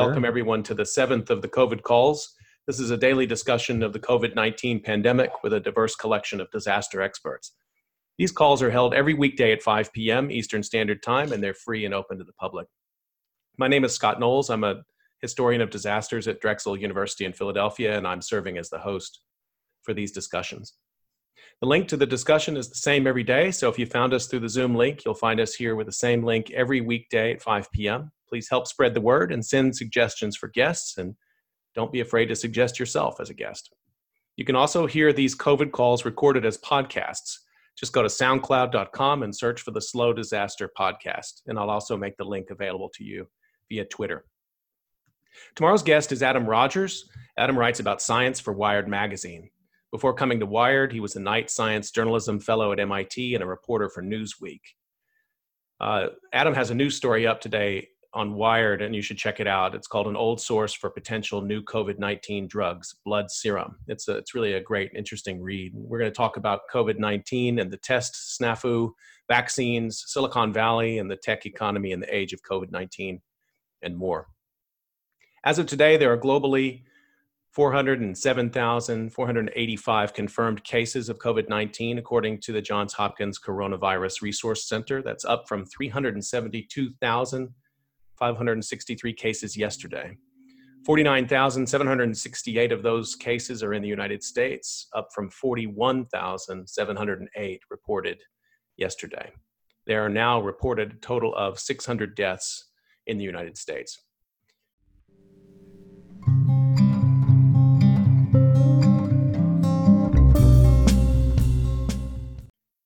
welcome everyone to the 7th of the COVID calls. This is a daily discussion of the COVID-19 pandemic with a diverse collection of disaster experts. These calls are held every weekday at 5 p.m. Eastern Standard Time, and they're free and open to the public. My name is Scott Knowles. I'm a historian of disasters at Drexel University in Philadelphia, and I'm serving as the host for these discussions. The link to the discussion is the same every day, so if you found us through the Zoom link, you'll find us here with the same link every weekday at 5 p.m. Please help spread the word and send suggestions for guests, and don't be afraid to suggest yourself as a guest. You can also hear these COVID calls recorded as podcasts. Just go to soundcloud.com and search for the Slow Disaster Podcast, and I'll also make the link available to you via Twitter. Tomorrow's guest is Adam Rogers. Adam writes about science for Wired magazine. Before coming to Wired, he was a Knight Science Journalism Fellow at MIT and a reporter for Newsweek. Adam has a news story up today on Wired, and you should check it out. It's called An Old Source for Potential New COVID-19 Drugs, Blood Serum. It's really a great, interesting read. We're going to talk about COVID-19 and the test snafu, vaccines, Silicon Valley, and the tech economy in the age of COVID-19, and more. As of today, there are globally 407,485 confirmed cases of COVID-19, according to the Johns Hopkins Coronavirus Resource Center. That's up from 372,563 cases yesterday. 49,768 of those cases are in the United States, up from 41,708 reported yesterday. There are now reported a total of 600 deaths in the United States.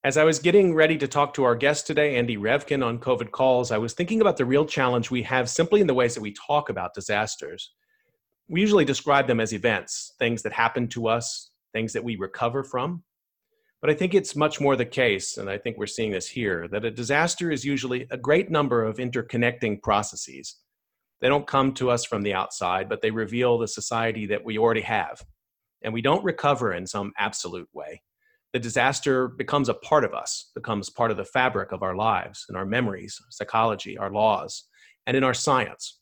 As I was getting ready to talk to our guest today, Andy Revkin, on COVID Calls, I was thinking about the real challenge we have simply in the ways that we talk about disasters. We usually describe them as events, things that happen to us, things that we recover from. But I think it's much more the case, and I think we're seeing this here, that a disaster is usually a great number of interconnecting processes. They don't come to us from the outside, but they reveal the society that we already have. And we don't recover in some absolute way. The disaster becomes a part of us, becomes part of the fabric of our lives and our memories, psychology, our laws, and in our science.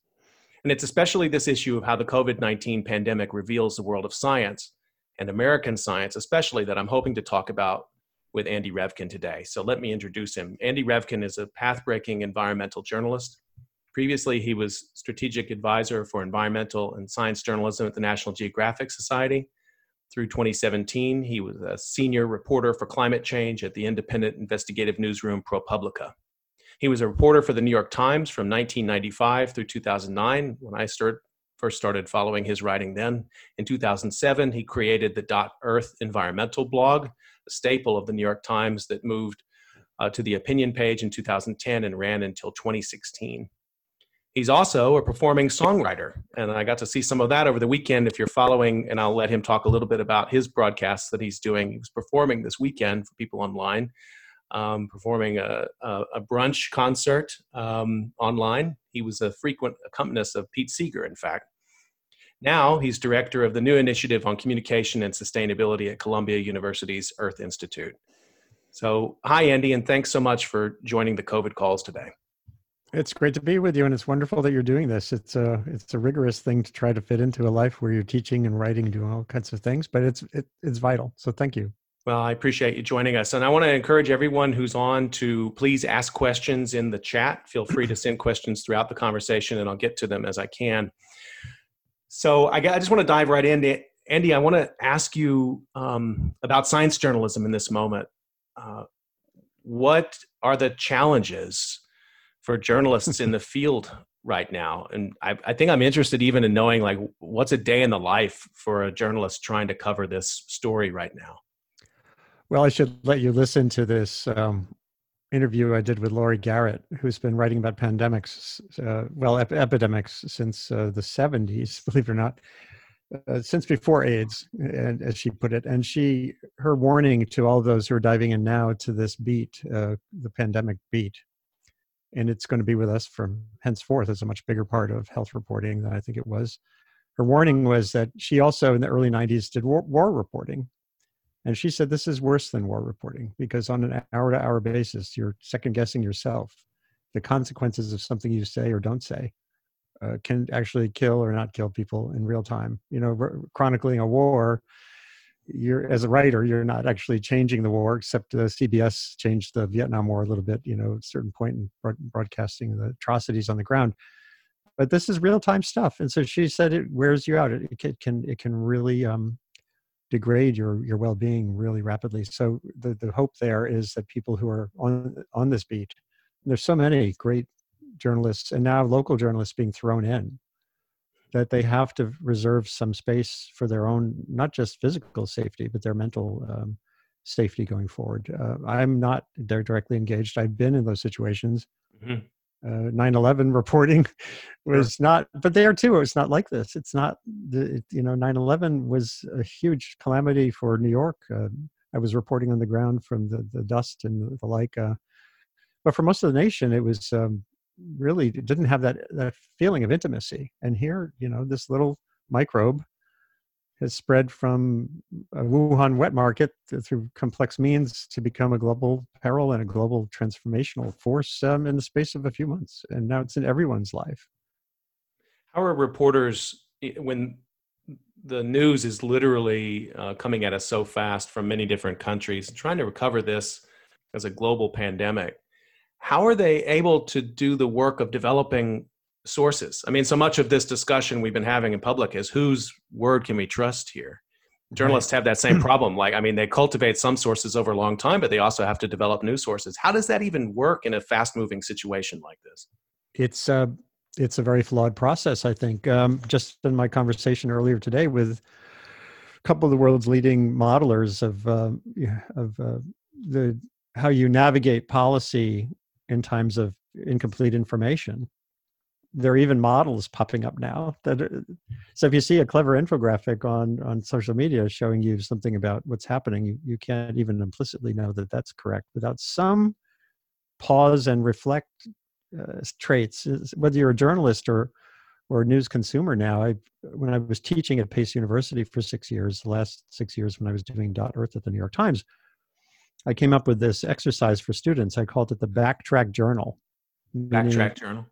And it's especially this issue of how the COVID-19 pandemic reveals the world of science and American science, especially, that I'm hoping to talk about with Andy Revkin today. So let me introduce him. Andy Revkin is a path-breaking environmental journalist. Previously, he was strategic advisor for environmental and science journalism at the National Geographic Society. Through 2017, he was a senior reporter for climate change at the independent investigative newsroom ProPublica. He was a reporter for the New York Times from 1995 through 2009, when I first started following his writing then. In 2007, he created the .earth environmental blog, a staple of the New York Times that moved to the opinion page in 2010 and ran until 2016. He's also a performing songwriter, and I got to see some of that over the weekend if you're following, and I'll let him talk a little bit about his broadcasts that he's doing. He was performing this weekend for people online, performing a brunch concert online. He was a frequent accompanist of Pete Seeger, in fact. Now he's director of the new initiative on communication and sustainability at Columbia University's Earth Institute. So hi, Andy, and thanks so much for joining the COVID Calls today. It's great to be with you, and it's wonderful that you're doing this. It's a rigorous thing to try to fit into a life where you're teaching and writing, doing all kinds of things, but it's vital. So thank you. Well, I appreciate you joining us, and I want to encourage everyone who's on to please ask questions in the chat. Feel free to send questions throughout the conversation, and I'll get to them as I can. So I just want to dive right in. Andy, I want to ask you about science journalism in this moment. What are the challenges for journalists in the field right now? And I think I'm interested even in knowing, like, what's a day in the life for a journalist trying to cover this story right now? Well, I should let you listen to this interview I did with Laurie Garrett, who's been writing about pandemics, epidemics since the 70s, believe it or not, since before AIDS, and as she put it. And her warning to all those who are diving in now to this beat, the pandemic beat, and it's going to be with us from henceforth as a much bigger part of health reporting than I think it was. Her warning was that she also in the early 90s did war reporting. And she said, this is worse than war reporting, because on an hour to hour basis, you're second guessing yourself. The consequences of something you say or don't say can actually kill or not kill people in real time. You know, chronicling a war, you're, as a writer, you're not actually changing the war, except CBS changed the Vietnam War a little bit, you know, at a certain point in broadcasting the atrocities on the ground. But this is real time stuff. And so she said it wears you out. It can really degrade your well-being really rapidly. So the hope there is that people who are on this beat, there's so many great journalists and now local journalists being thrown in, that they have to reserve some space for their own, not just physical safety, but their mental safety going forward. I'm not directly engaged. I've been in those situations. Mm-hmm. 9/11 reporting was not, but there too, it's not like this. It's not, 9/11 was a huge calamity for New York. I was reporting on the ground from the dust and the like. But for most of the nation, it was really, it didn't have that feeling of intimacy. And here, you know, this little microbe has spread from a Wuhan wet market through complex means to become a global peril and a global transformational force in the space of a few months. And now it's in everyone's life. How are reporters, when the news is literally coming at us so fast from many different countries, trying to recover this as a global pandemic, how are they able to do the work of developing sources? I mean, so much of this discussion we've been having in public is whose word can we trust here? Journalists have that same problem. Like, I mean, they cultivate some sources over a long time, but they also have to develop new sources. How does that even work in a fast-moving situation like this? It's a very flawed process, I think. Just in my conversation earlier today with a couple of the world's leading modelers of how you navigate policy in times of incomplete information. There are even models popping up now. So if you see a clever infographic on social media showing you something about what's happening, you can't even implicitly know that that's correct without some pause and reflect traits. Whether you're a journalist or a news consumer now, when I was teaching at Pace University for 6 years, the last 6 years when I was doing .Earth at the New York Times, I came up with this exercise for students. I called it the backtrack journal. Backtrack journal.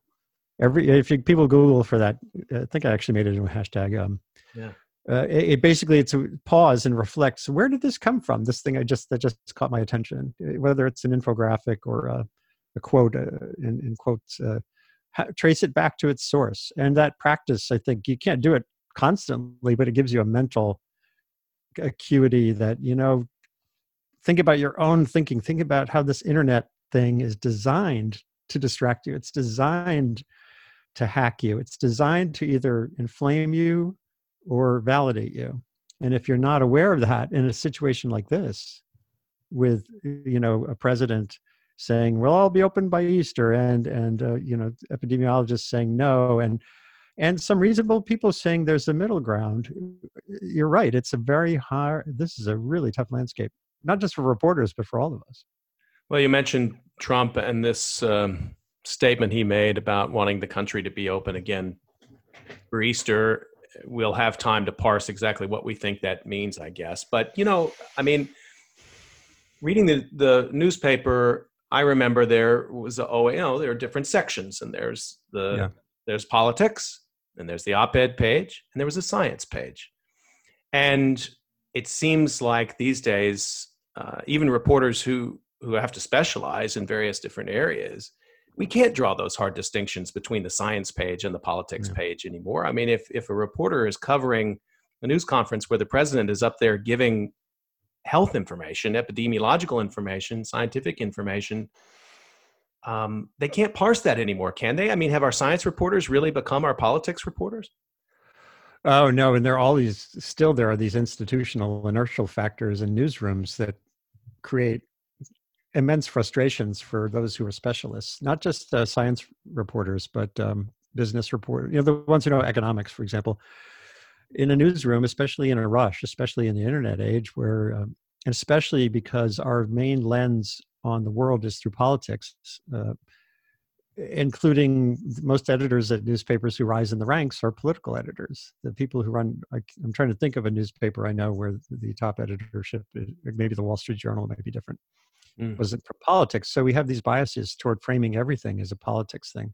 If people Google for that, I think I actually made it into a hashtag. It basically, it's a pause and reflects. So where did this come from? This thing that just caught my attention. Whether it's an infographic or a quote, in quotes, trace it back to its source. And that practice, I think, you can't do it constantly, but it gives you a mental acuity that, you know, think about your own thinking. Think about how this internet thing is designed to distract you. It's designed to hack you. It's designed to either inflame you or validate you. And if you're not aware of that in a situation like this, with, you know, a president saying, well, I'll be open by Easter, and epidemiologists saying no, and some reasonable people saying there's a middle ground, you're right. It's a very hard, this is a really tough landscape, not just for reporters, but for all of us. Well, you mentioned Trump and this statement he made about wanting the country to be open again for Easter. We'll have time to parse exactly what we think that means, I guess. But, you know, I mean, reading the newspaper, I remember there was, there are different sections, and there's there's politics, and there's the op-ed page, and there was a science page. And it seems like these days, even reporters who have to specialize in various different areas, we can't draw those hard distinctions between the science page and the politics page anymore. I mean, if a reporter is covering a news conference where the president is up there giving health information, epidemiological information, scientific information, they can't parse that anymore, can they? I mean, have our science reporters really become our politics reporters? Oh, no. And there are these institutional inertial factors in newsrooms that create immense frustrations for those who are specialists, not just science reporters, but business reporters, you know, the ones who know economics, for example, in a newsroom, especially in a rush, especially in the internet age, where, and especially because our main lens on the world is through politics, including most editors at newspapers who rise in the ranks are political editors. The people who run, I'm trying to think of a newspaper I know where the top editorship, maybe the Wall Street Journal might be different. Wasn't for politics. So we have these biases toward framing everything as a politics thing.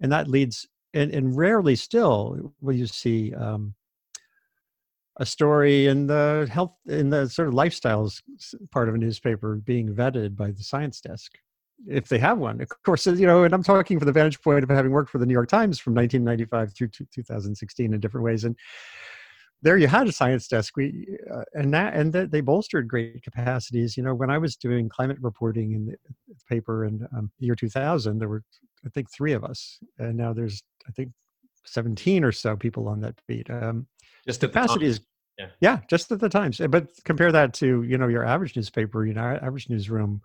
And that leads and rarely still will you see a story in the health, in the sort of lifestyles part of a newspaper being vetted by the science desk, if they have one. Of course, you know, and I'm talking from the vantage point of having worked for the New York Times from 1995 through 2016 in different ways. And there you had a science desk, and they bolstered great capacities. You know, when I was doing climate reporting in the paper in the year 2000, there were, I think, 3 of us. And now there's, I think, 17 or so people on that beat. Just at capacity is, yeah, just at the Times. But compare that to, you know, your average newspaper, you know, average newsroom.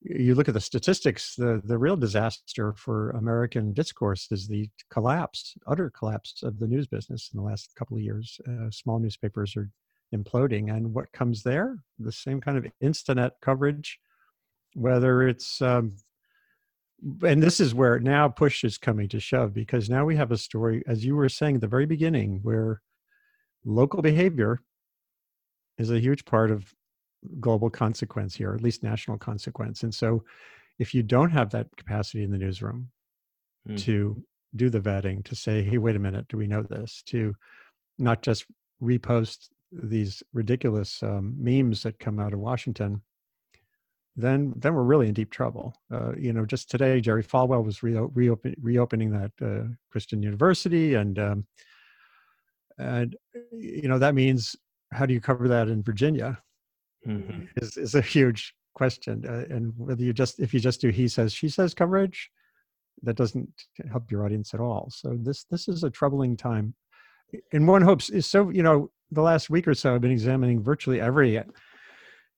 You look at the statistics, the real disaster for American discourse is the collapse, utter collapse of the news business in the last couple of years. Small newspapers are imploding. And what comes there? The same kind of intranet coverage, whether it's, and this is where now push is coming to shove, because now we have a story, as you were saying at the very beginning, where local behavior is a huge part of global consequence here, at least national consequence. And so if you don't have that capacity in the newsroom to do the vetting, to say, hey, wait a minute, do we know this? To not just repost these ridiculous memes that come out of Washington, then we're really in deep trouble. You know, just today, Jerry Falwell was reopening that Christian University. And you know, that means, how do you cover that in Virginia? Mm-hmm. Is a huge question, and whether you just, if you just do he says she says coverage, that doesn't help your audience at all. So this is a troubling time, and one hopes is so. You know, the last week or so, I've been examining virtually every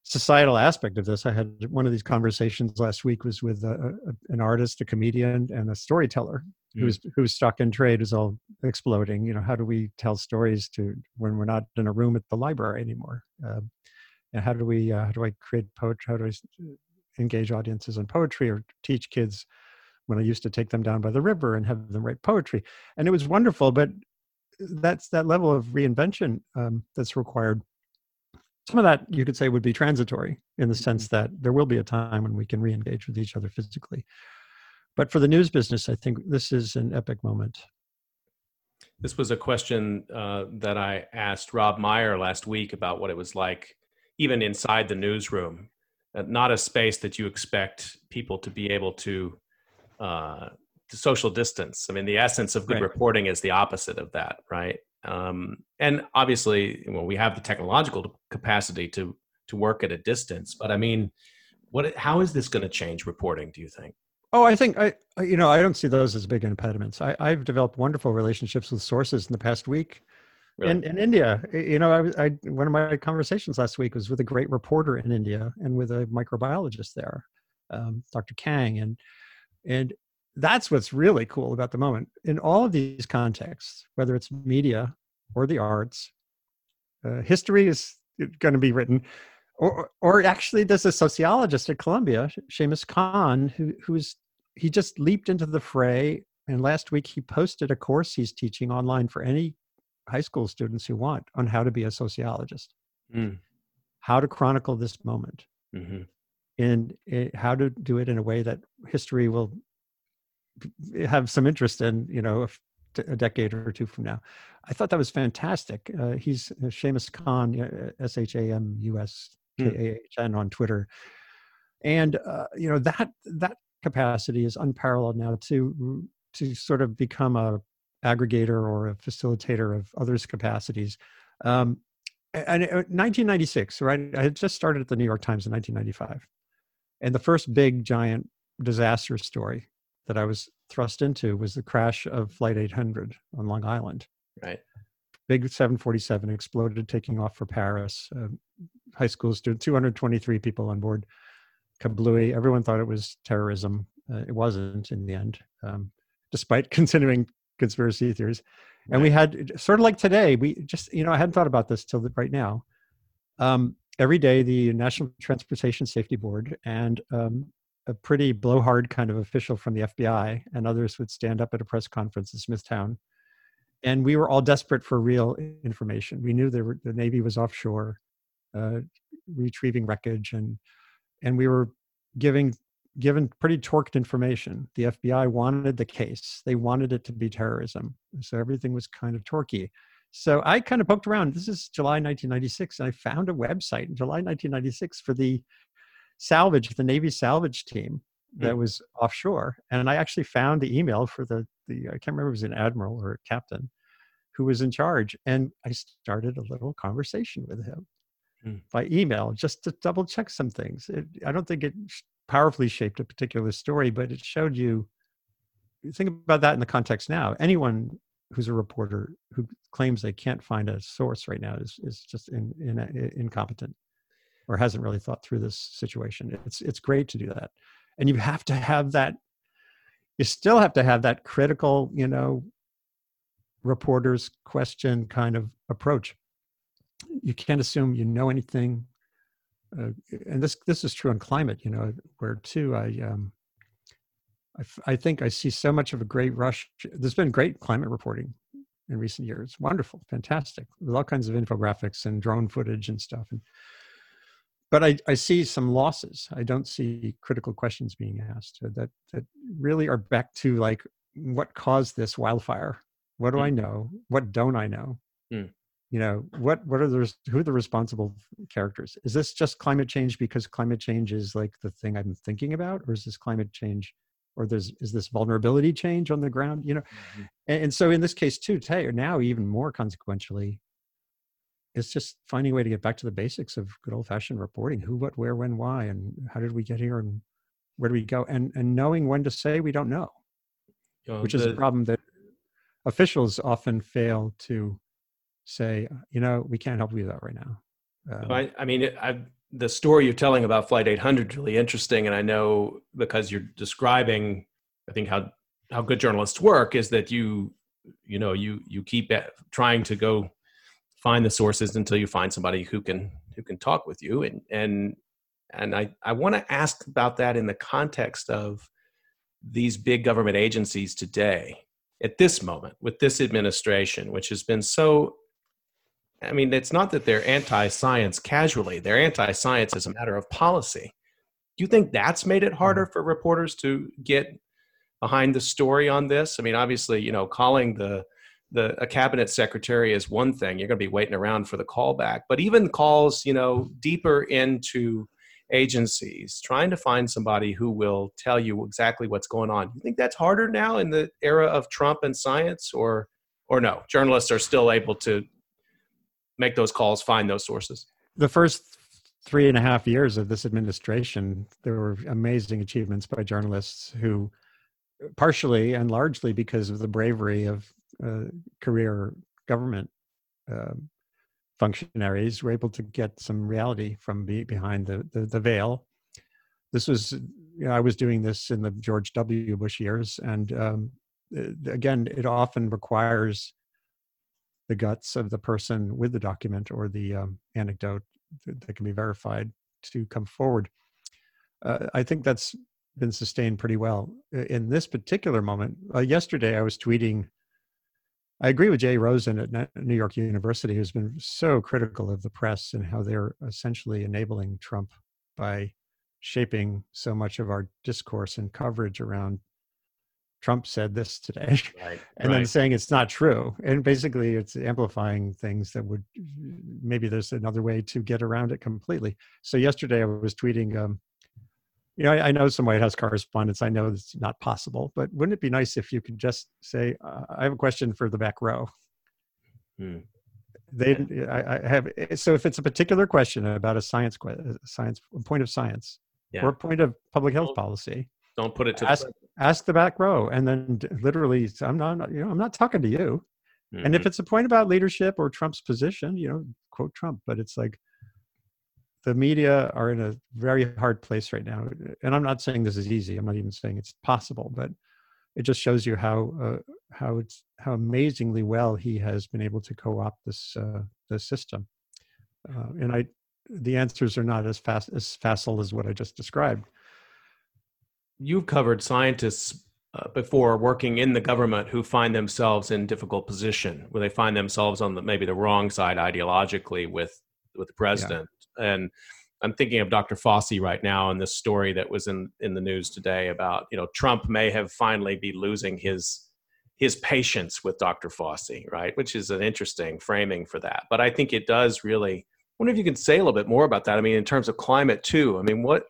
societal aspect of this. I had one of these conversations last week was with an artist, a comedian, and a storyteller whose stock in trade is all exploding. You know, how do we tell stories to when we're not in a room at the library anymore? And how do we? How do I create poetry? How do I engage audiences in poetry, or teach kids? When I used to take them down by the river and have them write poetry, and it was wonderful. But that's that level of reinvention that's required. Some of that you could say would be transitory, in the sense that there will be a time when we can re-engage with each other physically. But for the news business, I think this is an epic moment. This was a question that I asked Rob Meyer last week about what it was like, even inside the newsroom, not a space that you expect people to be able to social distance. I mean, the essence of good reporting is the opposite of that, right? And obviously, well, we have the technological capacity to work at a distance, but I mean, how is this going to change reporting, do you think? Oh, I think, you know, I don't see those as big impediments. I've developed wonderful relationships with sources in the past week. Really? In India, you know, one of my conversations last week was with a great reporter in India and with a microbiologist there, Dr. Kang, and that's what's really cool about the moment. In all of these contexts, whether it's media or the arts, history is going to be written, or actually, there's a sociologist at Columbia, Seamus Khan, he just leaped into the fray, and last week he posted a course he's teaching online for any high school students who want, on how to be a sociologist, how to chronicle this moment, and how to do it in a way that history will have some interest in, you know, a decade or two from now. I thought that was fantastic. He's Seamus Khan, ShamusKahn on Twitter. And, you know, that capacity is unparalleled now to sort of become a aggregator or a facilitator of others' capacities. And 1996, right? I had just started at the New York Times in 1995. And the first big, giant disaster story that I was thrust into was the crash of Flight 800 on Long Island. Right. Big 747 exploded, taking off for Paris. High school student, 223 people on board. Kablooey. Everyone thought it was terrorism. It wasn't in the end, despite continuing conspiracy theories. And we had, sort of like today, we just, you know, I hadn't thought about this till right now. Every day, the National Transportation Safety Board and a pretty blowhard kind of official from the FBI and others would stand up at a press conference in Smithtown. And we were all desperate for real information. We knew the Navy was offshore, retrieving wreckage, and we were giving given pretty torqued information. The FBI wanted the case. They wanted it to be terrorism. So everything was kind of torquey. So I kind of poked around. This is July 1996, and I found a website in July 1996 for the salvage, the Navy salvage team that was offshore. And I actually found the email for the I can't remember if it was an admiral or a captain who was in charge. And I started a little conversation with him by email just to double check some things. I don't think it powerfully shaped a particular story, but it showed you, think about that in the context now. Anyone who's a reporter who claims they can't find a source right now is just incompetent or hasn't really thought through this situation. It's great to do that. And you have to have that, you still have to have that critical, you know, reporter's question kind of approach. You can't assume you know anything. And this is true on climate, you know, where too, I think I see so much of a great rush. There's been great climate reporting in recent years. Wonderful, fantastic, with all kinds of infographics and drone footage and stuff. But I see some losses. I don't see critical questions being asked that really are back to like, what caused this wildfire? What do I know? What don't I know? You know, what are who are the responsible characters? Is this just climate change because climate change is like the thing I'm thinking about? Or is this climate change, or is this vulnerability change on the ground? You know, and so in this case too, now even more consequentially, it's just finding a way to get back to the basics of good old-fashioned reporting: who, what, where, when, why, and how did we get here, and where do we go, and knowing when to say we don't know, which is a problem that officials often fail to say. You know, we can't help you with that right now. The story you're telling about Flight 800 is really interesting, and I know because you're describing, I think how good journalists work is that you keep trying to go find the sources until you find somebody who can talk with you. And I want to ask about that in the context of these big government agencies today, at this moment, with this administration, which has been so, I mean, it's not that they're anti-science casually, they're anti-science as a matter of policy. Do you think that's made it harder for reporters to get behind the story on this? I mean, obviously, you know, calling a cabinet secretary is one thing. You're going to be waiting around for the callback, but even calls, you know, deeper into agencies, trying to find somebody who will tell you exactly what's going on. You think that's harder now in the era of Trump and science, or no? Journalists are still able to make those calls, find those sources. The first 3.5 years of this administration, there were amazing achievements by journalists who, partially and largely because of the bravery of career government functionaries, were able to get some reality from behind the veil. This was, you know, I was doing this in the George W. Bush years, and again, it often requires the guts of the person with the document or the anecdote that can be verified to come forward. I think that's been sustained pretty well in this particular moment. Yesterday, I was tweeting. I agree with Jay Rosen at New York University, who's been so critical of the press and how they're essentially enabling Trump by shaping so much of our discourse and coverage around Trump said this today, then saying it's not true. And basically it's amplifying things that would, maybe there's another way to get around it completely. So yesterday I was tweeting, you know, I know some White House correspondents. I know it's not possible, but wouldn't it be nice if you could just say, "I have a question for the back row." I have. So, if it's a particular question about a point of science, or a point of public health policy, don't put it to ask the back row, and then literally, I'm not talking to you. And if it's a point about leadership or Trump's position, you know, quote Trump. But it's like, the media are in a very hard place right now. And I'm not saying this is easy. I'm not even saying it's possible, but it just shows you how amazingly well he has been able to co-opt this system. And the answers are not as facile as what I just described. You've covered scientists before working in the government who find themselves in difficult position where they find themselves on maybe the wrong side ideologically with the president. And I'm thinking of Dr. Fauci right now and this story that was in the news today about, you know, Trump may have finally be losing his patience with Dr. Fauci, right? Which is an interesting framing for that. But I think it does really, I wonder if you can say a little bit more about that. I mean, in terms of climate too, I mean, what,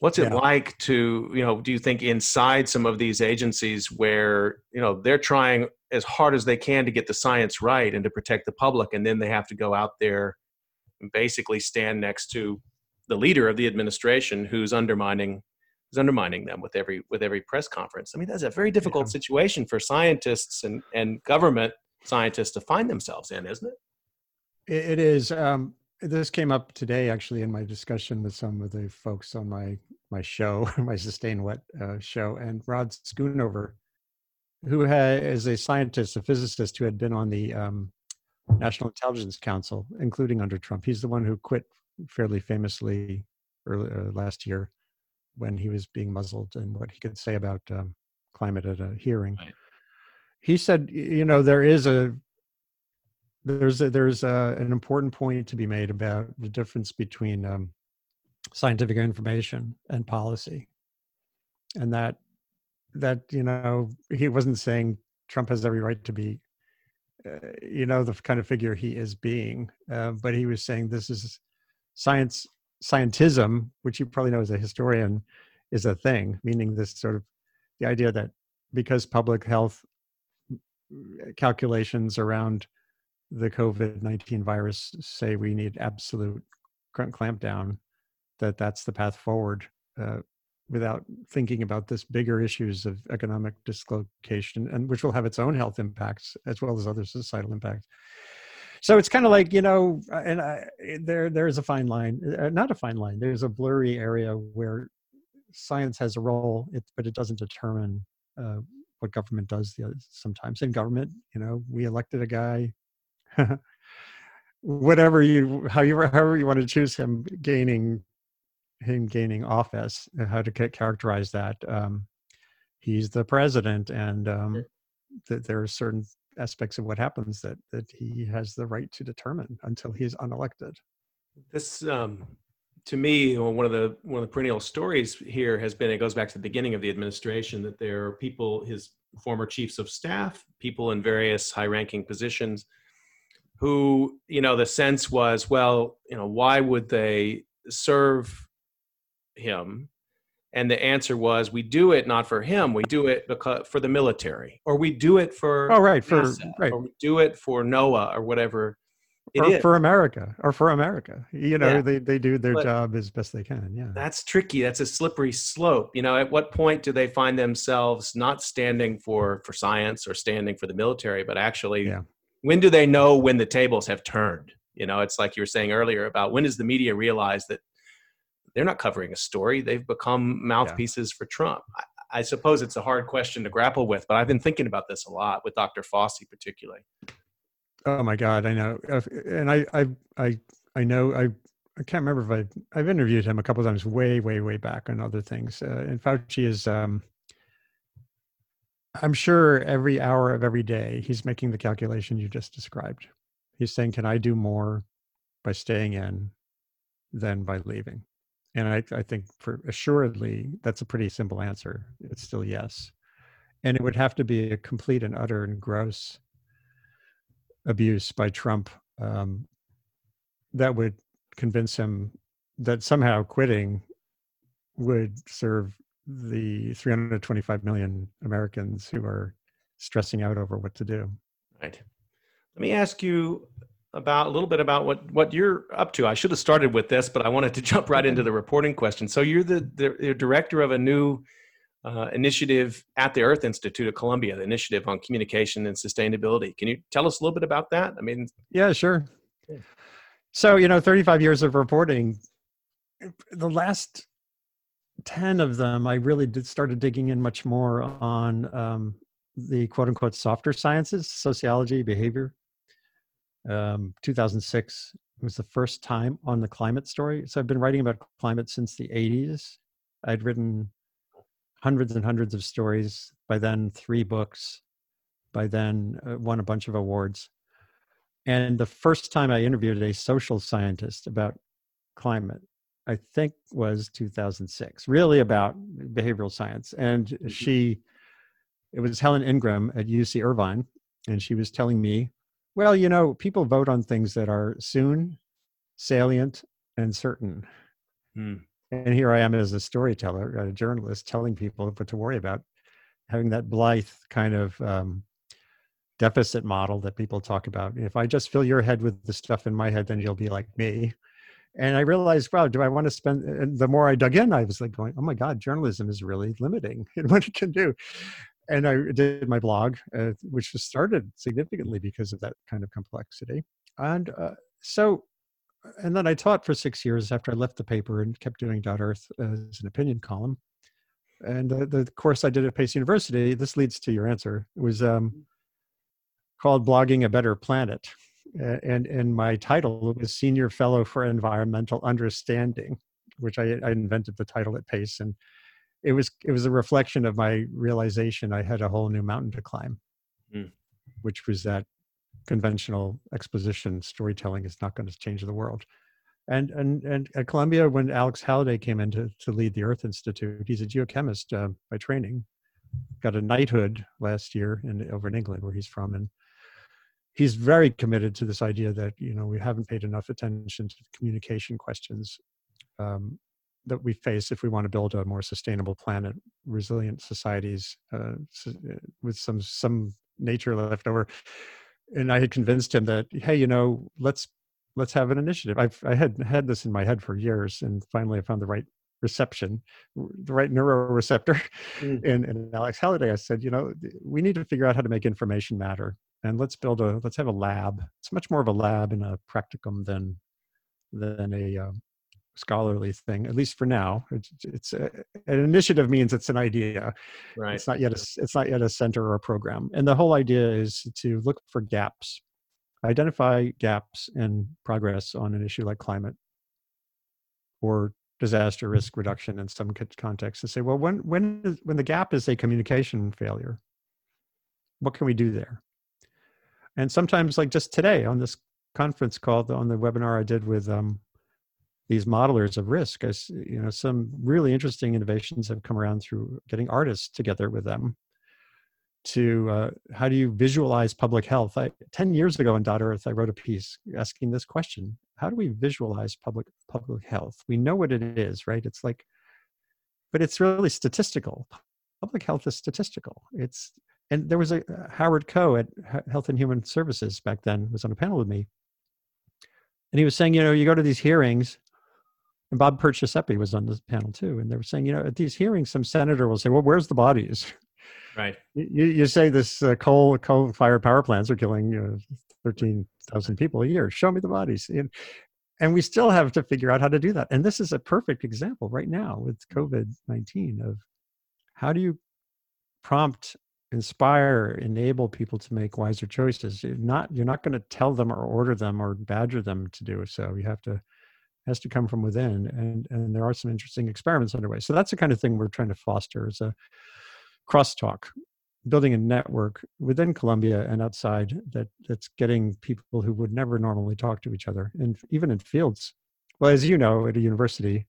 what's it like to, you know, do you think inside some of these agencies where, you know, they're trying as hard as they can to get the science right and to protect the public, and then they have to go out there and basically stand next to the leader of the administration who's undermining them with every press conference? I mean, that's a very difficult situation for scientists and government scientists to find themselves in, isn't it? It is. This came up today, actually, in my discussion with some of the folks on my show, my Sustain What show, and Rod Schoonover, who is a scientist, a physicist who had been on the National Intelligence Council, including under Trump. He's the one who quit fairly famously last year when he was being muzzled and what he could say about climate at a hearing. Right. He said, you know, there's an important point to be made about the difference between scientific information and policy, and that you know, he wasn't saying Trump has every right to be, you know, the kind of figure he is being, but he was saying this is scientism, which you probably know as a historian is a thing, meaning this sort of the idea that because public health calculations around the COVID-19 virus say we need absolute clampdown, that's the path forward, without thinking about this bigger issues of economic dislocation, and which will have its own health impacts as well as other societal impacts. So it's kind of like, you know, and there is a fine line, not a fine line, there's a blurry area where science has a role, but it doesn't determine what government does sometimes. In government, you know, we elected a guy, whatever however you want to choose him, gaining office, how to characterize that. He's the president, and there are certain aspects of what happens that he has the right to determine until he's unelected. This, to me, one of the perennial stories here has been, it goes back to the beginning of the administration, that there are people, his former chiefs of staff, people in various high-ranking positions, who, you know, the sense was, well, you know, why would they serve him? And the answer was, we do it not for him, we do it because for the military, or we do it for NASA, or we do it for NOAA, or whatever it is. For America. You know, they do their job as best they can. Yeah, that's tricky. That's a slippery slope. You know, at what point do they find themselves not standing for science or standing for the military, but actually? Yeah. When do they know when the tables have turned? You know, it's like you were saying earlier about, when does the media realize that they're not covering a story? They've become mouthpieces for Trump. I suppose it's a hard question to grapple with, but I've been thinking about this a lot with Dr. Fauci particularly. Oh my God, I know. And I know, I can't remember if I've interviewed him a couple of times way, way, way back on other things. And Fauci is... I'm sure every hour of every day, he's making the calculation you just described. He's saying, can I do more by staying in than by leaving? And I think for assuredly, that's a pretty simple answer. It's still yes. And it would have to be a complete and utter and gross abuse by Trump that would convince him that somehow quitting would serve the 325 million Americans who are stressing out over what to do. Right. Let me ask you about a little bit about what you're up to. I should have started with this, but I wanted to jump right into the reporting question. So you're the director of a new initiative at the Earth Institute of Columbia, the Initiative on Communication and Sustainability. Can you tell us a little bit about that? I mean, yeah, sure. So, you know, 35 years of reporting, the last 10 of them, I really started digging in much more on the quote unquote softer sciences, sociology, behavior. 2006 was the first time on the climate story. So I've been writing about climate since the 80s. I'd written hundreds and hundreds of stories. By then, 3 books. By then, won a bunch of awards. And the first time I interviewed a social scientist about climate, I think was 2006, really about behavioral science. And it was Helen Ingram at UC Irvine. And she was telling me, well, you know, people vote on things that are soon, salient, and certain. Mm. And here I am as a storyteller, a journalist, telling people what to worry about, having that Blythe kind of deficit model that people talk about. If I just fill your head with the stuff in my head, then you'll be like me. And I realized, wow, do I want to spend, and the more I dug in, I was like going, oh my God, journalism is really limiting in what it can do. And I did my blog, which was started significantly because of that kind of complexity. And and then I taught for 6 years after I left the paper and kept doing .earth as an opinion column. And the course I did at Pace University, this leads to your answer, was called Blogging a Better Planet. And my title was Senior Fellow for Environmental Understanding, which I invented the title at Pace. And it was a reflection of my realization I had a whole new mountain to climb, which was that conventional exposition storytelling is not going to change the world. And at Columbia, when Alex Halliday came in to lead the Earth Institute, he's a geochemist by training, got a knighthood last year over in England where he's from. And he's very committed to this idea that, you know, we haven't paid enough attention to the communication questions that we face if we want to build a more sustainable planet, resilient societies with some nature left over. And I had convinced him that, hey, you know, let's have an initiative. I had this in my head for years, and finally I found the right reception, the right neuroreceptor in Alex Halliday. I said, you know, we need to figure out how to make information matter, and let's have a lab. It's much more of a lab and a practicum than a scholarly thing, at least for now. It's an initiative means it's an idea, right? It's not yet a center or a program. And the whole idea is to look for gaps, identify gaps in progress on an issue like climate or disaster risk reduction in some context, and say, well, when the gap is a communication failure, what can we do there? And sometimes, like just today on this conference call, on the webinar I did with these modelers of risk, as you know, some really interesting innovations have come around through getting artists together with them to how do you visualize public health? 10 years ago in .earth, I wrote a piece asking this question: how do we visualize public health? We know what it is, right? It's like, but it's really statistical. Public health is statistical. And there was a Howard Koh at Health and Human Services back then was on a panel with me, and he was saying, you know, you go to these hearings. And Bob Perciaseppe was on this panel too. And they were saying, you know, at these hearings, some senator will say, well, where's the bodies? Right. You say this coal-fired power plants are killing 13,000 people a year. Show me the bodies. And we still have to figure out how to do that. And this is a perfect example right now with COVID-19 of how do you prompt, inspire, enable people to make wiser choices. You're not going to tell them or order them or badger them to do so. You have to has to come from within, and there are some interesting experiments underway. So that's the kind of thing we're trying to foster, is a crosstalk, building a network within Columbia and outside that's getting people who would never normally talk to each other, and even in fields. Well, as you know, at a university,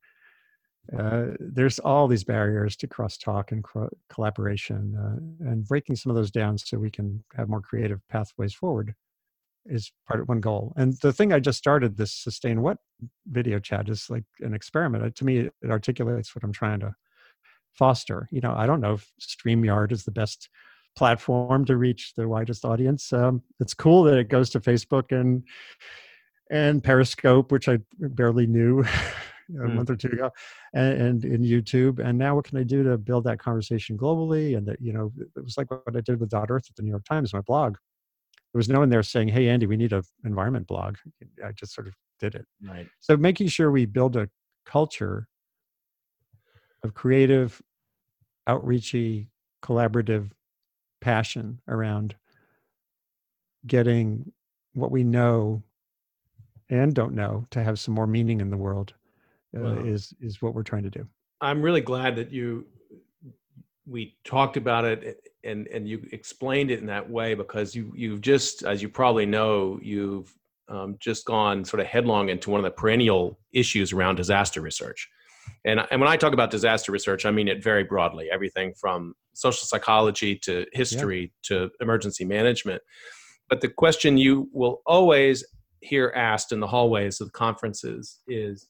there's all these barriers to crosstalk and collaboration, and breaking some of those down so we can have more creative pathways forward is part of one goal. And the thing I just started, this Sustain What video chat, is like an experiment. To me, it articulates what I'm trying to foster. You know, I don't know if StreamYard is the best platform to reach the widest audience. It's cool that it goes to Facebook and Periscope, which I barely knew a month or two ago, and in YouTube. And now what can I do to build that conversation globally? And that, you know, it was like what I did with .earth at the New York Times, my blog. There was no one there saying, hey, Andy, we need an environment blog. I just sort of did it. Right. So making sure we build a culture of creative, outreachy, collaborative passion around getting what we know and don't know to have some more meaning in the world, is what we're trying to do. I'm really glad that you we talked about it, and you explained it in that way because you've just, as you probably know, you've just gone sort of headlong into one of the perennial issues around disaster research. And when I talk about disaster research, I mean it very broadly, everything from social psychology to history to emergency management. But the question you will always hear asked in the hallways of conferences is,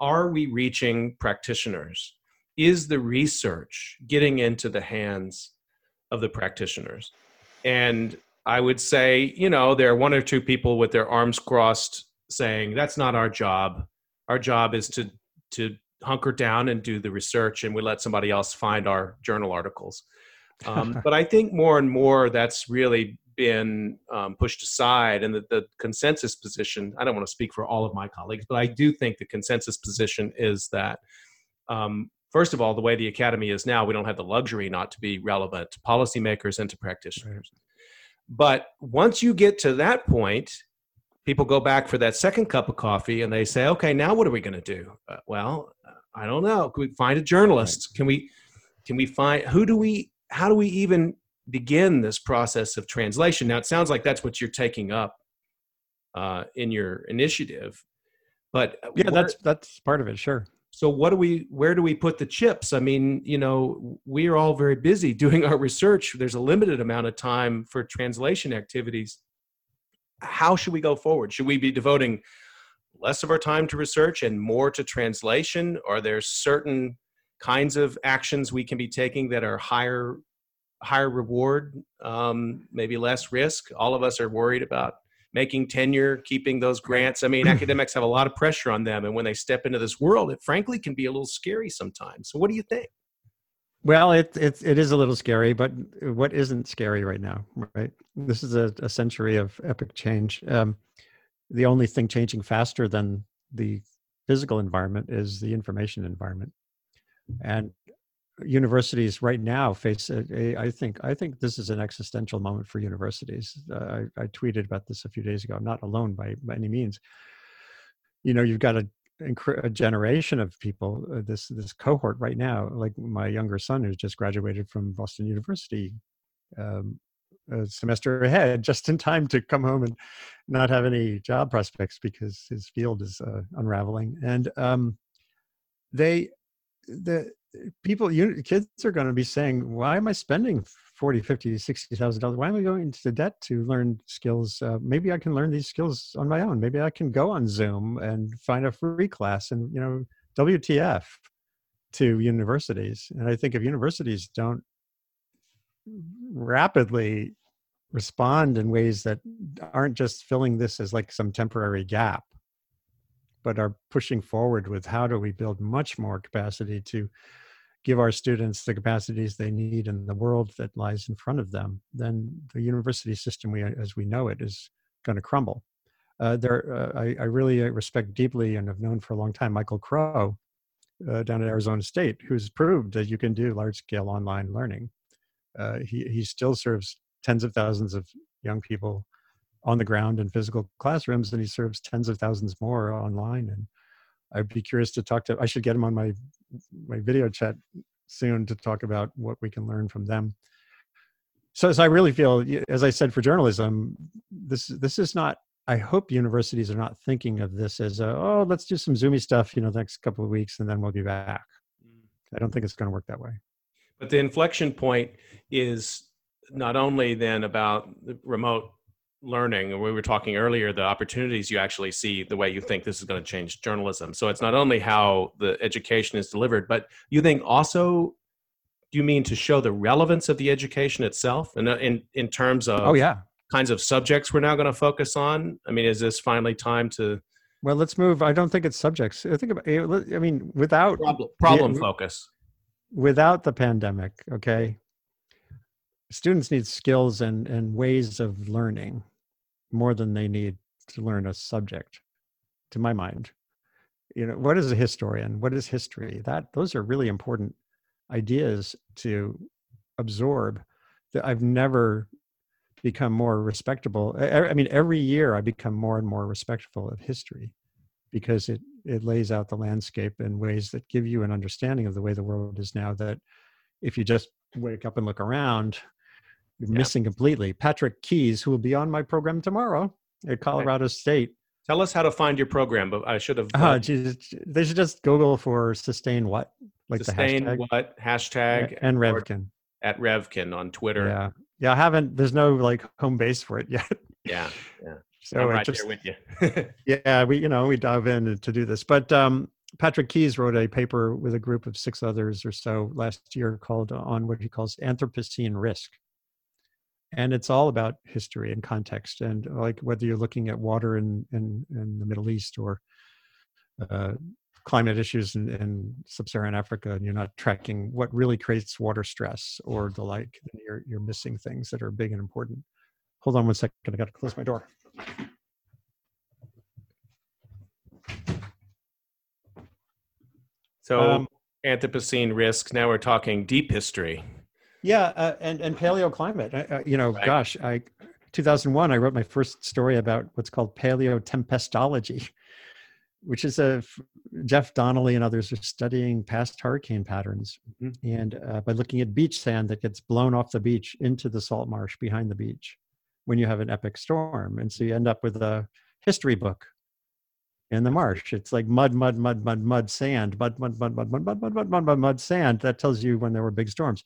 are we reaching practitioners? Is the research getting into the hands of the practitioners? And I would say, you know, there are one or two people with their arms crossed saying, that's not our job. Our job is to hunker down and do the research, and we let somebody else find our journal articles. But I think more and more that's really been pushed aside, and the consensus position, I don't want to speak for all of my colleagues, but I do think the consensus position is that, first of all, the way the academy is now, we don't have the luxury not to be relevant to policymakers and to practitioners. Right. But once you get to that point, people go back for that second cup of coffee and they say, okay, now what are we going to do? Well, I don't know. Can we find a journalist? Right. Can we find, how do we even begin this process of translation? Now, it sounds like that's what you're taking up in your initiative, but yeah, that's part of it. Sure. So where do we put the chips? I mean, you know, we are all very busy doing our research. There's a limited amount of time for translation activities. How should we go forward? Should we be devoting less of our time to research and more to translation? Are there certain kinds of actions we can be taking that are higher reward, maybe less risk? All of us are worried about making tenure, keeping those grants. I mean, academics have a lot of pressure on them. And when they step into this world, it frankly can be a little scary sometimes. So what do you think? Well, it is a little scary, but what isn't scary right now, right? This is a century of epic change. The only thing changing faster than the physical environment is the information environment. And universities right now face I think this is an existential moment for universities. I tweeted about this a few days ago. I'm not alone by any means. You know, you've got a generation of people, this cohort right now, like my younger son who's just graduated from Boston University a semester ahead, just in time to come home and not have any job prospects because his field is unraveling. And kids are going to be saying, why am I spending $40,000, $50,000, $60,000? Why am I going into debt to learn skills? Maybe I can learn these skills on my own. Maybe I can go on Zoom and find a free class and, you know, WTF to universities. And I think if universities don't rapidly respond in ways that aren't just filling this as like some temporary gap, but are pushing forward with how do we build much more capacity to give our students the capacities they need in the world that lies in front of them, then the university system as we know it is going to crumble. I really respect deeply and have known for a long time Michael Crow down at Arizona State, who's proved that you can do large-scale online learning. He still serves tens of thousands of young people on the ground in physical classrooms, and he serves tens of thousands more online. And I'd be curious to I should get him on my video chat soon to talk about what we can learn from them. So I really feel, as I said, for journalism, this is not, I hope universities are not thinking of this as, let's do some Zoomy stuff, you know, the next couple of weeks, and then we'll be back. I don't think it's going to work that way. But the inflection point is not only then about the remote learning, and we were talking earlier, the opportunities you actually see, the way you think this is going to change journalism. So it's not only how the education is delivered, but you think also, do you mean to show the relevance of the education itself, and in terms of kinds of subjects we're now going to focus on? I mean, is this finally time to? Well, let's move. I don't think it's subjects. Without problem focus, without the pandemic, okay. Students need skills and ways of learning more than they need to learn a subject, to my mind. You know, what is a historian? What is history? Those are really important ideas to absorb. That I've never become more respectable. I mean, every year I become more and more respectful of history because it lays out the landscape in ways that give you an understanding of the way the world is now that if you just wake up and look around, you're missing completely. Patrick Keyes, who will be on my program tomorrow at Colorado State. Tell us how to find your program, but I should have. They should just Google for sustain what? Like sustain the hashtag. What? Hashtag. And Revkin. At Revkin on Twitter. Yeah. Yeah, I haven't. There's no like home base for it yet. Yeah. Yeah. So I'm right there with you. Yeah, we dive in to do this. But Patrick Keyes wrote a paper with a group of 6 others or so last year called on what he calls Anthropocene risk. And it's all about history and context, and like whether you're looking at water in the Middle East or climate issues in sub-Saharan Africa, and you're not tracking what really creates water stress or the like, then you're missing things that are big and important. Hold on one second, I got to close my door. So Anthropocene risks, now we're talking deep history. Yeah, and paleoclimate. 2001, I wrote my first story about what's called paleotempestology, which is Jeff Donnelly and others are studying past hurricane patterns. Mm-hmm. And by looking at beach sand that gets blown off the beach into the salt marsh behind the beach when you have an epic storm. And so you end up with a history book in the marsh. It's like mud, sand. That tells you when there were big storms.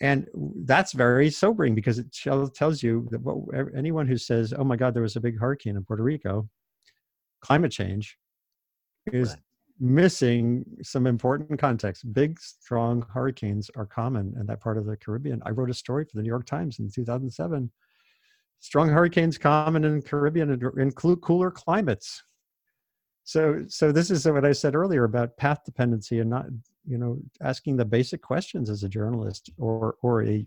And that's very sobering because it tells you that anyone who says, oh my God, there was a big hurricane in Puerto Rico, climate change, is missing some important context. Big, strong hurricanes are common in that part of the Caribbean. I wrote a story for the New York Times in 2007. Strong hurricanes common in the Caribbean include cooler climates. So this is what I said earlier about path dependency and not, asking the basic questions as a journalist or a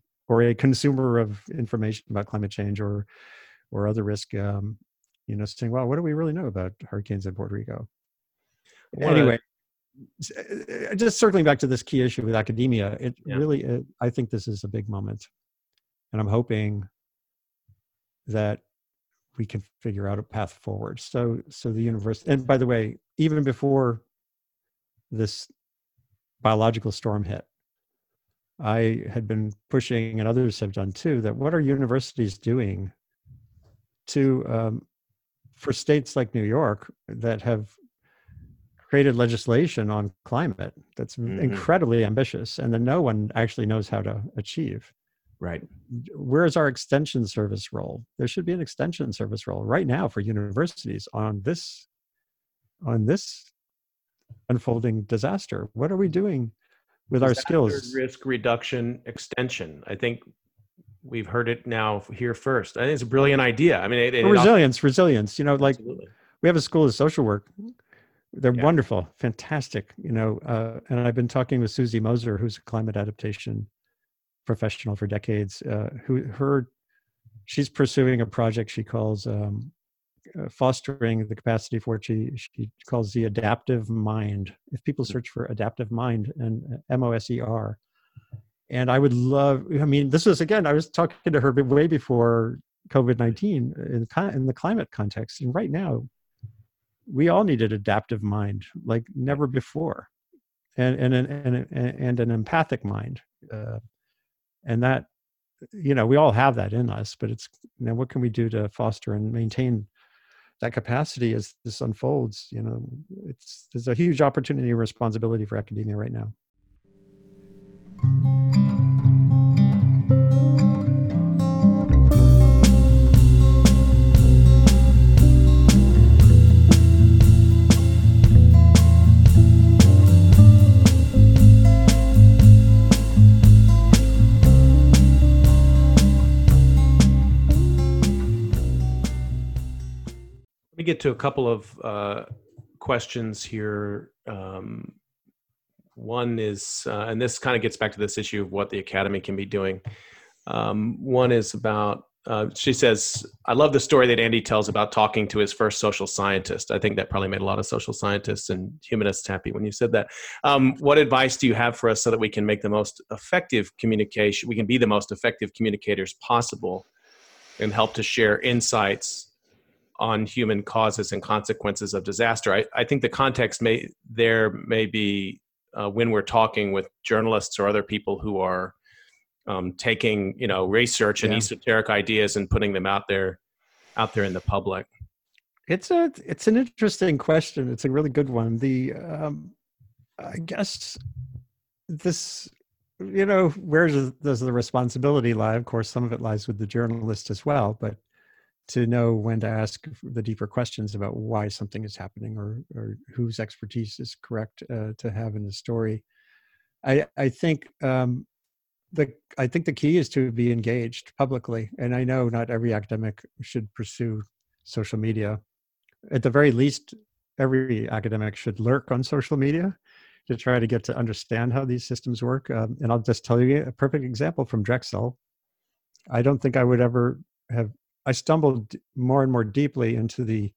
consumer of information about climate change or other risk, saying, well, what do we really know about hurricanes in Puerto Rico? Anyway, just circling back to this key issue with academia, I think this is a big moment. And I'm hoping that we can figure out a path forward. So the universe, and by the way, even before this biological storm hit, I had been pushing, and others have done too, that what are universities doing to, for states like New York that have created legislation on climate that's incredibly ambitious and that no one actually knows how to achieve. Right. Where's our extension service role? There should be an extension service role right now for universities on this unfolding disaster. What are we doing with disaster our skills? Risk reduction extension. I think we've heard it now here first. I think it's a brilliant idea. I mean, resilience. Absolutely. We have a school of social work. They're wonderful, fantastic. And I've been talking with Susie Moser, who's a climate adaptation professional for decades, she's pursuing a project she calls fostering the capacity for what she calls the adaptive mind. If people search for adaptive mind and MOSER, and I was talking to her way before COVID-19 in the climate context, and right now we all needed adaptive mind like never before, and an empathic mind. And that, we all have that in us, but it's now what can we do to foster and maintain that capacity as this unfolds? There's a huge opportunity and responsibility for academia right now. Get to a couple of questions here. One is, and this kind of gets back to this issue of what the academy can be doing. One is about, she says, I love the story that Andy tells about talking to his first social scientist. I think that probably made a lot of social scientists and humanists happy when you said that. What advice do you have for us so that we can make the most effective communication? We can be the most effective communicators possible and help to share insights on human causes and consequences of disaster. I think the context may be when we're talking with journalists or other people who are taking, research and esoteric ideas and putting them out there in the public? It's an interesting question. It's a really good one. I guess this, where does the responsibility lie? Of course, some of it lies with the journalist as well, but to know when to ask the deeper questions about why something is happening or whose expertise is correct to have in the story. I think the key is to be engaged publicly. And I know not every academic should pursue social media. At the very least, every academic should lurk on social media to try to get to understand how these systems work. And I'll just tell you a perfect example from Drexel. I don't think I would ever have, I stumbled more and more deeply into the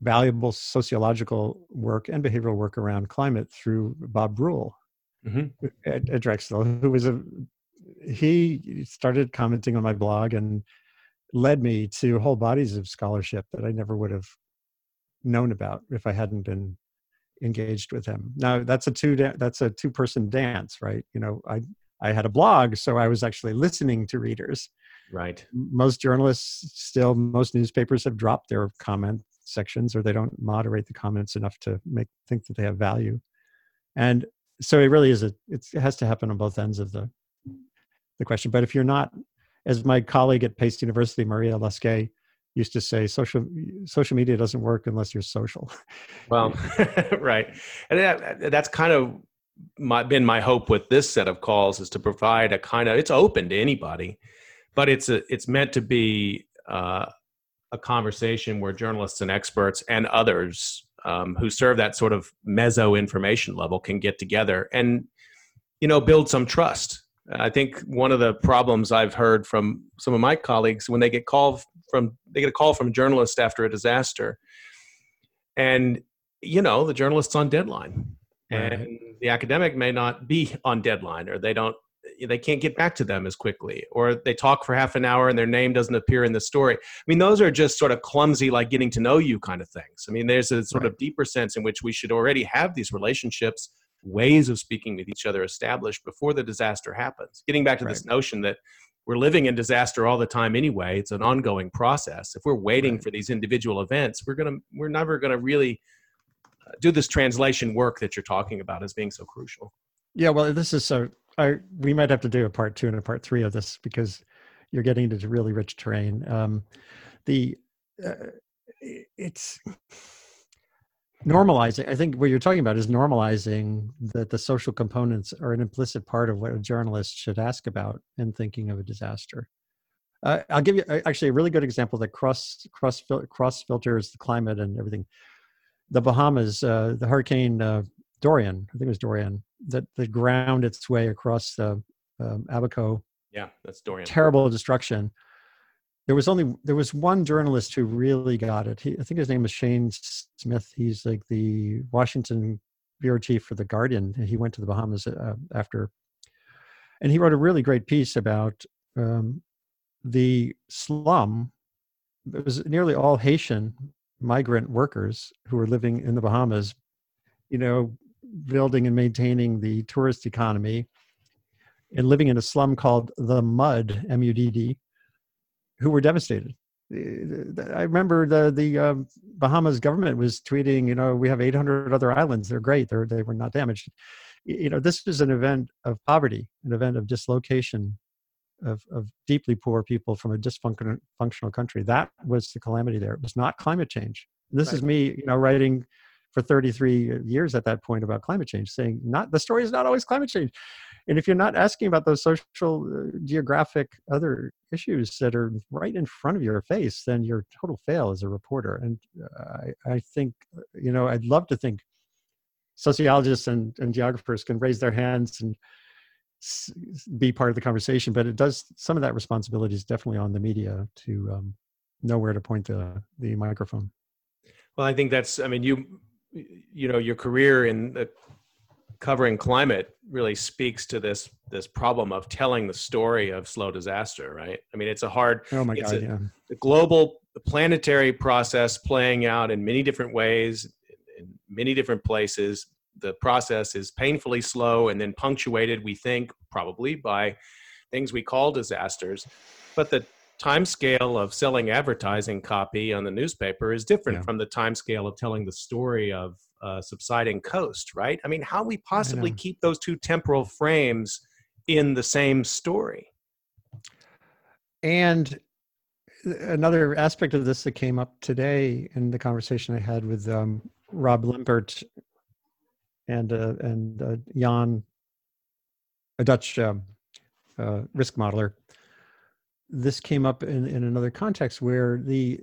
valuable sociological work and behavioral work around climate through Bob Rule at Drexel, who was he started commenting on my blog and led me to whole bodies of scholarship that I never would have known about if I hadn't been engaged with him. Now that's a two-person dance, right? I had a blog, so I was actually listening to readers. Right. Most newspapers have dropped their comment sections, or they don't moderate the comments enough to think that they have value. And so it really is it has to happen on both ends of the question. But if you're not, as my colleague at Pace University, Maria Lasquet, used to say, social media doesn't work unless you're social. Well, right. And that's kind of been my hope with this set of calls, is to provide it's open to anybody, but it's meant to be a conversation where journalists and experts and others who serve that sort of meso information level can get together and, buld some trust. I think one of the problems I've heard from some of my colleagues when they get a call from a journalist after a disaster, and the journalist's on deadline, right, and the academic may not be on deadline, or they can't get back to them as quickly, or they talk for half an hour and their name doesn't appear in the story. I mean, those are just sort of clumsy, like getting to know you kind of things. I mean, there's a sort of deeper sense in which we should already have these relationships, ways of speaking with each other established before the disaster happens. Getting back to this notion that we're living in disaster all the time anyway, it's an ongoing process. If we're waiting for these individual events, we're never going to really do this translation work that you're talking about as being so crucial. Yeah, well, this is so, we might have to do a part 2 and a part 3 of this, because you're getting into really rich terrain. It's normalizing. I think what you're talking about is normalizing that the social components are an implicit part of what a journalist should ask about in thinking of a disaster. I'll give you actually a really good example that cross filters the climate and everything. The Bahamas, the hurricane Dorian, I think it was Dorian, that ground its way across the Abaco. Yeah, that's Dorian. Terrible destruction. There was one journalist who really got it. I think his name was Shane Smith. He's like the Washington bureau chief for The Guardian. He went to the Bahamas after, and he wrote a really great piece about the slum. It was nearly all Haitian migrant workers who were living in the Bahamas, building and maintaining the tourist economy and living in a slum called the Mud, M-U-D-D, who were devastated. I remember the Bahamas government was tweeting, we have 800 other islands. They're great. They were not damaged. This is an event of poverty, an event of dislocation of deeply poor people from a dysfunctional country. That was the calamity there. It was not climate change. This is me, writing for 33 years at that point about climate change, saying the story is not always climate change. And if you're not asking about those social, geographic, other issues that are right in front of your face, then you're a total fail as a reporter. And I think, I'd love to think sociologists and geographers can raise their hands and be part of the conversation, but some of that responsibility is definitely on the media to know where to point the microphone. Well, I think your career in covering climate really speaks to this problem of telling the story of slow disaster, right? I mean, the global planetary process playing out in many different ways, in many different places. The process is painfully slow and then punctuated, we think, probably by things we call disasters, but the time scale of selling advertising copy on the newspaper is different from the time scale of telling the story of subsiding coast, right? I mean, how we possibly keep those two temporal frames in the same story. And another aspect of this that came up today in the conversation I had with Rob Limpert and Jan, a Dutch risk modeler. This came up in another context where the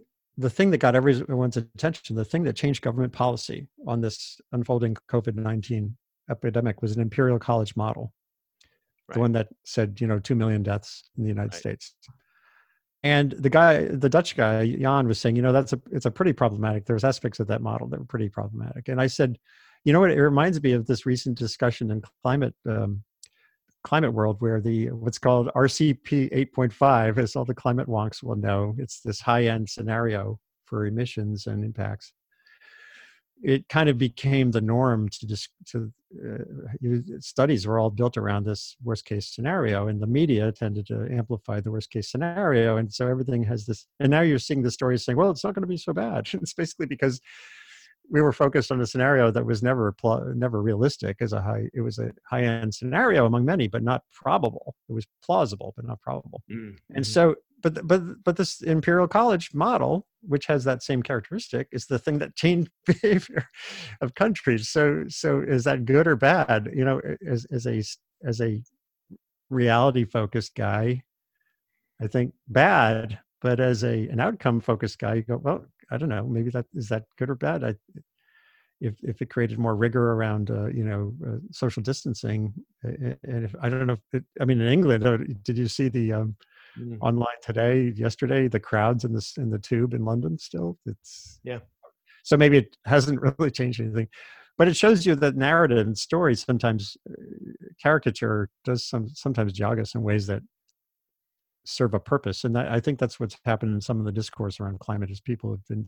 thing that got everyone's attention, the thing that changed government policy on this unfolding COVID-19 epidemic was an Imperial College model. Right. The one that said, 2 million deaths in the United States. And the Dutch guy, Jan, was saying, it's a pretty problematic. There's aspects of that model that were pretty problematic. And I said, you know what? It reminds me of this recent discussion in climate world where what's called RCP 8.5, as all the climate wonks will know, it's this high-end scenario for emissions and impacts. It kind of became the norm studies were all built around this worst-case scenario, and the media tended to amplify the worst-case scenario, and so everything has this, and now you're seeing the stories saying, well, it's not going to be so bad. It's basically because we were focused on a scenario that was never realistic. It was a high-end scenario among many, but not probable. It was plausible, but not probable. Mm-hmm. And so, but this Imperial College model, which has that same characteristic, is the thing that changed behavior of countries. So is that good or bad? As a reality-focused guy, I think bad. But as an outcome-focused guy, you go, well, I don't know, maybe is that good or bad? If it created more rigor around, social distancing, and if I don't know, in England, did you see the online yesterday, the crowds in the tube in London still? So maybe it hasn't really changed anything, but it shows you that narrative and story sometimes caricature does sometimes jog us in ways that serve a purpose. And I think that's what's happened in some of the discourse around climate is people have been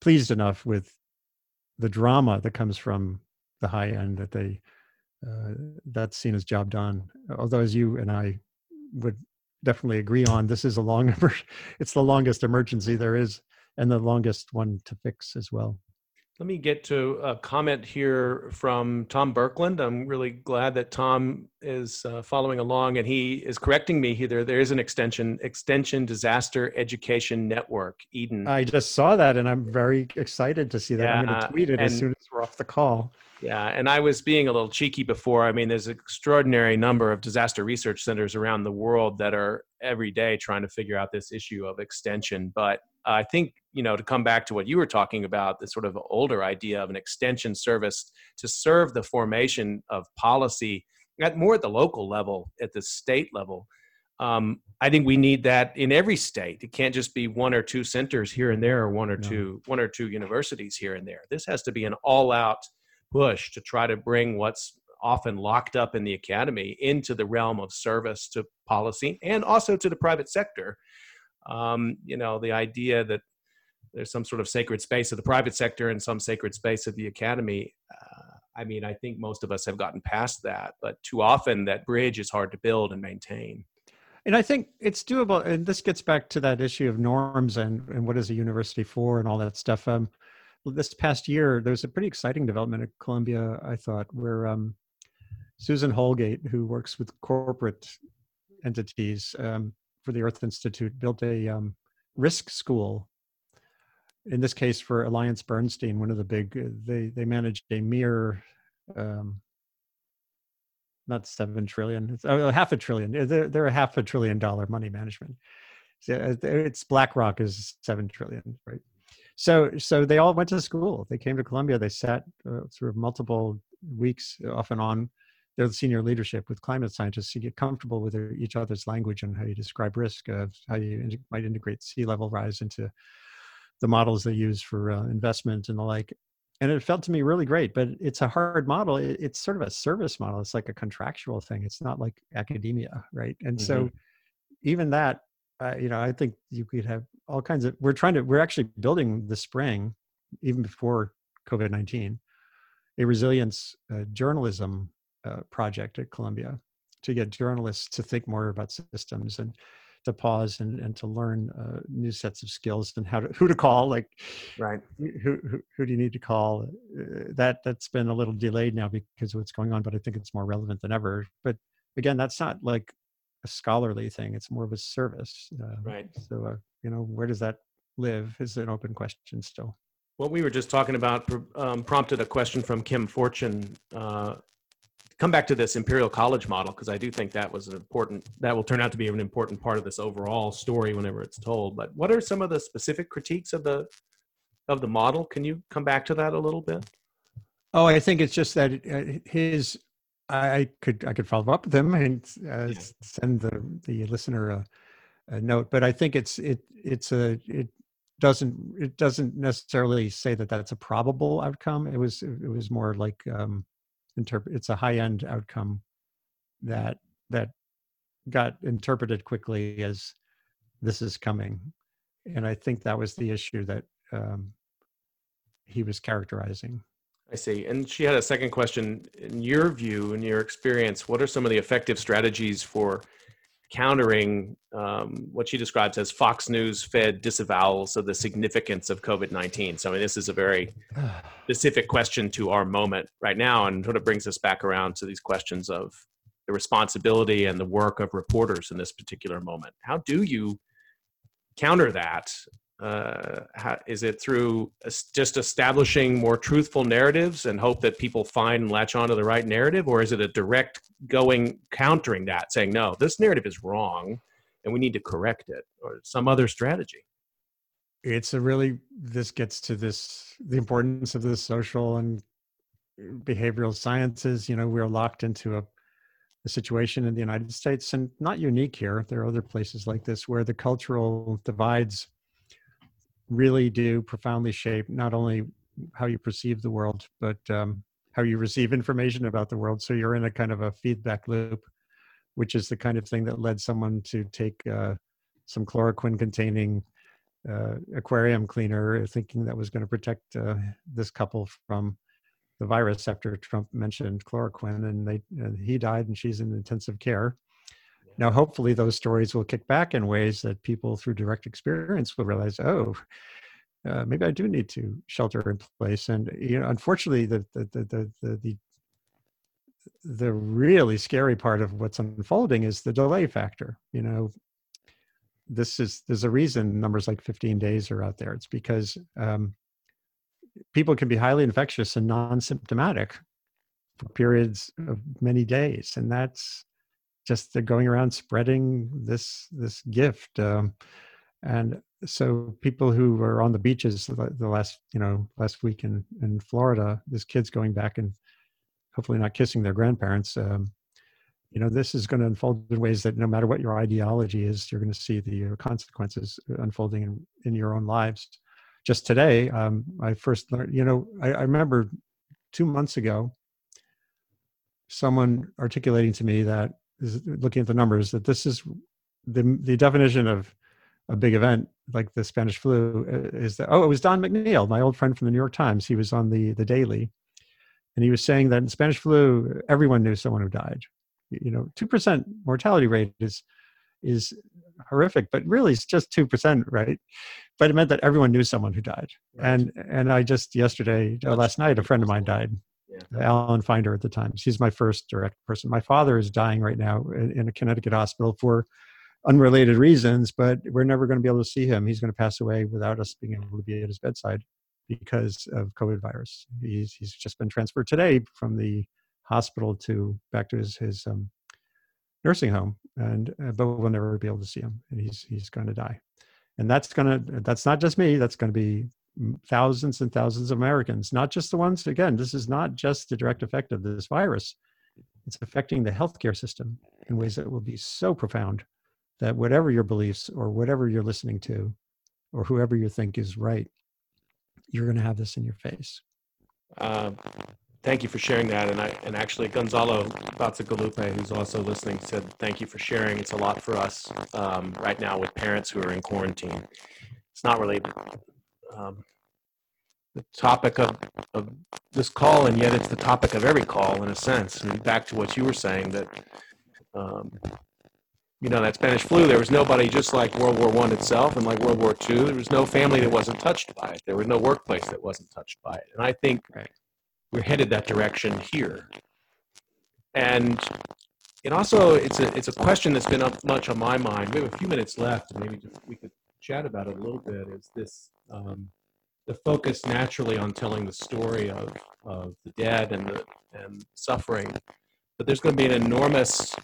pleased enough with the drama that comes from the high end that that's seen as job done. Although, as you and I would definitely agree on, this is it's the longest emergency there is and the longest one to fix as well. Let me get to a comment here from Tom Birkeland. I'm really glad that Tom is following along, and he is correcting me here. There is an extension disaster education network, Eden. I just saw that, and I'm very excited to see that. I'm going to tweet it as soon as we're off the call. Yeah, and I was being a little cheeky before. I mean, there's an extraordinary number of disaster research centers around the world that are every day trying to figure out this issue of extension, but I think, to come back to what you were talking about, the sort of older idea of an extension service to serve the formation of policy at the local level, at the state level. I think we need that in every state. It can't just be one or two centers here and there, or one or two universities here and there. This has to be an all-out push to try to bring what's often locked up in the academy into the realm of service to policy and also to the private sector. The idea that there's some sort of sacred space of the private sector and some sacred space of the academy. I think most of us have gotten past that, but too often that bridge is hard to build and maintain. And I think it's doable. And this gets back to that issue of norms and what is a university for and all that stuff. This past year, there was a pretty exciting development at Columbia, I thought, where Susan Holgate, who works with corporate entities, for the Earth Institute, built a risk school. In this case, for Alliance Bernstein, one of the big, they managed a mere, not 7 trillion, it's $500 billion. They're a $500 billion money management. It's BlackRock is 7 trillion, right? So they all went to school. They came to Columbia. They sat through multiple weeks off and on. They're the senior leadership with climate scientists to get comfortable with each other's language and how you describe risk, how you might integrate sea level rise into the models they use for investment and the like. And it felt to me really great, but it's a hard model. It's sort of a service model. It's like a contractual thing. It's not like academia, right? And so even that, I think you could have all kinds of, we're actually building this spring, even before COVID-19, a resilience journalism project at Columbia to get journalists to think more about systems and to pause and to learn new sets of skills and how to, who to call, like, right, who do you need to call? That's been a little delayed now because of what's going on, but I think it's more relevant than ever. But again, that's not like a scholarly thing. It's more of a service. Right. So, where does that live is an open question still. What we were just talking about prompted a question from Kim Fortune. Come back to this Imperial College model, because I do think that will turn out to be an important part of this overall story whenever it's told. But what are some of the specific critiques of the model? Can you come back to that a little bit? Oh, I think it's just that I could follow up with him and send the listener a note. But I think it doesn't necessarily say that that's a probable outcome. It was more like it's a high-end outcome that got interpreted quickly as this is coming, and I think that was the issue that he was characterizing. I see. And she had a second question. In your view, in your experience, what are some of the effective strategies for countering what she describes as Fox News fed disavowals of the significance of COVID-19. So I mean, this is a very specific question to our moment right now, and sort of brings us back around to these questions of the responsibility and the work of reporters in this particular moment. How do you counter that? Is it through just establishing more truthful narratives and hope that people find and latch onto the right narrative? Or is it a direct countering that, saying, no, this narrative is wrong and we need to correct it, or some other strategy? This gets to the importance of the social and behavioral sciences. We're locked into a situation in the United States, and not unique here. There are other places like this where the cultural divides really do profoundly shape not only how you perceive the world, but how you receive information about the world. So you're in a kind of a feedback loop, which is the kind of thing that led someone to take some chloroquine-containing aquarium cleaner, thinking that was going to protect this couple from the virus after Trump mentioned chloroquine, and he died and she's in intensive care. Now, hopefully those stories will kick back in ways that people through direct experience will realize, maybe I do need to shelter in place. And, unfortunately, the really scary part of what's unfolding is the delay factor. There's a reason numbers like 15 days are out there. It's because people can be highly infectious and non-symptomatic for periods of many days. And that's just they're going around spreading this gift, and so people who are on the beaches the last week in Florida, this kid's going back and hopefully not kissing their grandparents. This is going to unfold in ways that no matter what your ideology is, you're going to see the consequences unfolding in your own lives. Just today, I first learned. I remember 2 months ago, someone articulating to me that, looking at the numbers, that this is the definition of a big event like the Spanish flu is that, it was Don McNeil, my old friend from the New York Times. He was on the Daily, and he was saying that in Spanish flu, everyone knew someone who died. 2% mortality rate is horrific, but really it's just 2%, right? But it meant that everyone knew someone who died. Right. And I just last night, a friend of mine died. Yeah. Alan Finder at the time. She's my first direct person. My father is dying right now in a Connecticut hospital for unrelated reasons, but we're never going to be able to see him. He's going to pass away without us being able to be at his bedside because of COVID virus. He's just been transferred today from the hospital back to his nursing home, and but we'll never be able to see him, and he's going to die. And that's not just me. That's going to be thousands and thousands of Americans, not just the ones, again, this is not just the direct effect of this virus. It's affecting the healthcare system in ways that will be so profound that whatever your beliefs or whatever you're listening to or whoever you think is right, you're going to have this in your face. Thank you for sharing that. And actually, Gonzalo Bazzagalupe, who's also listening, said, thank you for sharing. It's a lot for us right now with parents who are in quarantine. It's not really the topic of this call, and yet it's the topic of every call in a sense. I mean, back to what you were saying, that that Spanish flu, there was nobody, just like World War I itself and like World War II, there was no family that wasn't touched by it. There was no workplace that wasn't touched by it. And I think we're headed that direction here. And it also, it's a question that's been up much on my mind. We have a few minutes left, and maybe we could chat about it a little bit, is this, the focus naturally on telling the story of the dead and suffering. But there's going to be an enormous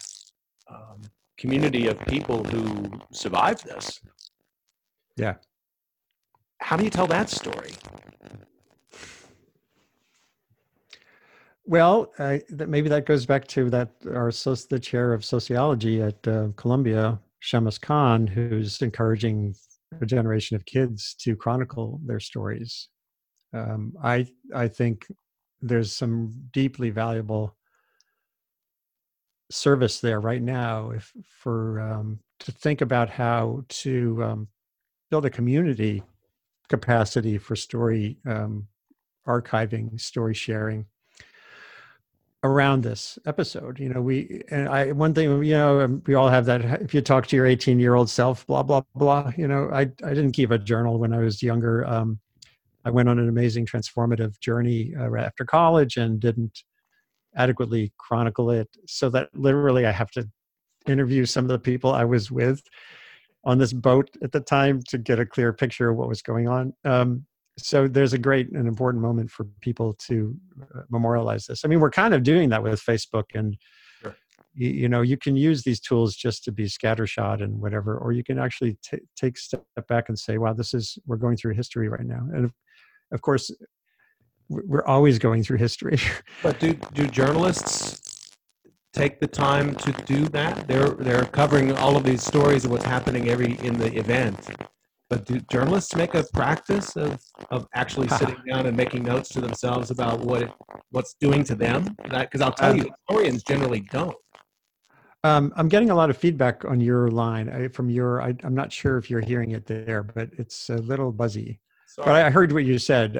community of people who survived this. Yeah. How do you tell that story? Well, maybe that goes back to the chair of sociology at Columbia, Shemus Khan, who's encouraging a generation of kids to chronicle their stories. I think there's some deeply valuable service there right now to think about how to build a community capacity for story archiving, story sharing around this episode. We all have that. If you talk to your 18-year-old self, blah, blah, blah, I didn't keep a journal when I was younger. I went on an amazing transformative journey after college and didn't adequately chronicle it, so that literally I have to interview some of the people I was with on this boat at the time to get a clear picture of what was going on. So there's a great and important moment for people to memorialize this. I mean, we're kind of doing that with Facebook, and sure, you can use these tools just to be scattershot and whatever, or you can actually take a step back and say, wow, we're going through history right now. And of course, we're always going through history. But do journalists take the time to do that? They're covering all of these stories of what's happening in the event. But do journalists make a practice of actually sitting down and making notes to themselves about what's doing to them? Because I'll tell you, historians generally don't. I'm getting a lot of feedback on your line. I'm not sure if you're hearing it there, but it's a little buzzy. Sorry. But I heard what you said.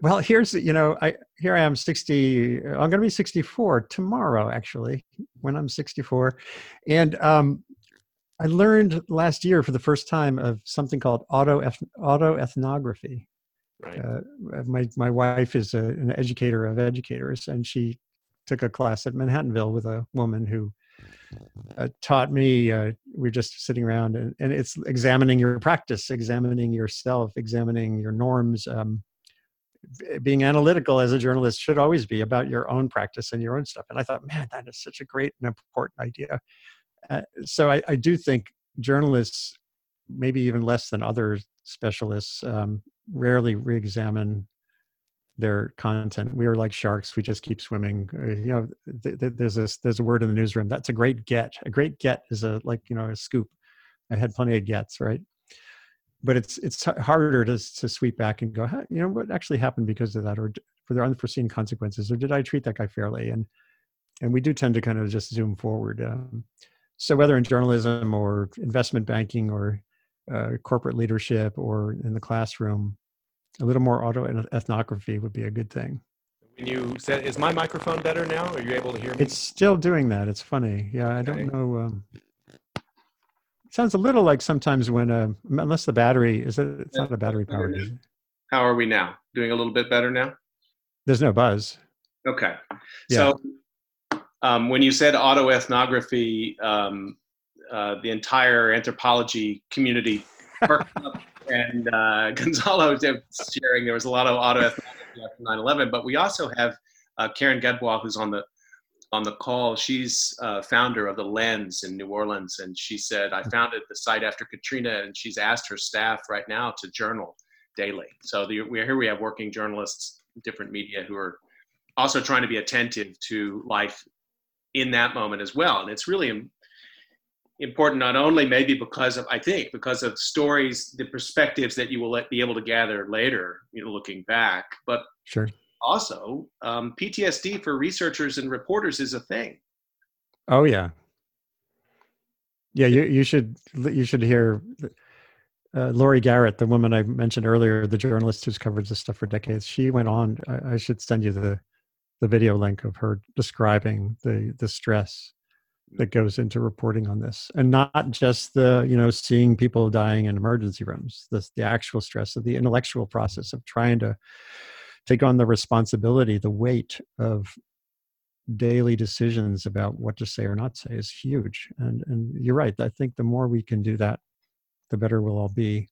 Well, here I am, I'm going to be 64 tomorrow, actually, when I'm 64. And I learned last year for the first time of something called autoethnography. Right. My wife is an educator of educators, and she took a class at Manhattanville with a woman who taught me. We're just sitting around, and it's examining your practice, examining yourself, examining your norms. Being analytical as a journalist should always be about your own practice and your own stuff. And I thought, man, that is such a great and important idea. So I do think journalists, maybe even less than other specialists, rarely re-examine their content. We are like sharks; we just keep swimming. There's a word in the newsroom. That's a great get. A great get is a scoop. I had plenty of gets, right? But it's harder to sweep back and go, you know, what actually happened because of that, or were there unforeseen consequences, or did I treat that guy fairly? And we do tend to kind of just zoom forward. So whether in journalism or investment banking or corporate leadership or in the classroom, a little more autoethnography would be a good thing. When you said, is my microphone better now? Are you able to hear me? It's still doing that. It's funny. Yeah, I don't know. It sounds a little like sometimes when, unless the battery, it's not a battery power. How are we now? Doing a little bit better now? There's no buzz. Okay. Yeah. So when you said autoethnography, the entire anthropology community worked up, and Gonzalo was sharing there was a lot of autoethnography after 9/11, but we also have Karen Gadbois, who's on the call. She's founder of the Lens in New Orleans, and she said, I founded the site after Katrina, and she's asked her staff right now to journal daily. So we have working journalists, different media, who are also trying to be attentive to life in that moment as well. And it's really important, not only maybe because of stories, the perspectives that you will be able to gather later, looking back, but sure. Also, PTSD for researchers and reporters is a thing. Oh yeah, you should hear Lori Garrett, the woman I mentioned earlier, the journalist who's covered this stuff for decades. She went on. I should send you the the video link of her describing the stress that goes into reporting on this, and not just the, you know, seeing people dying in emergency rooms, the actual stress of the intellectual process of trying to take on the responsibility, the weight of daily decisions about what to say or not say is huge. And you're right. I think the more we can do that, the better we'll all be.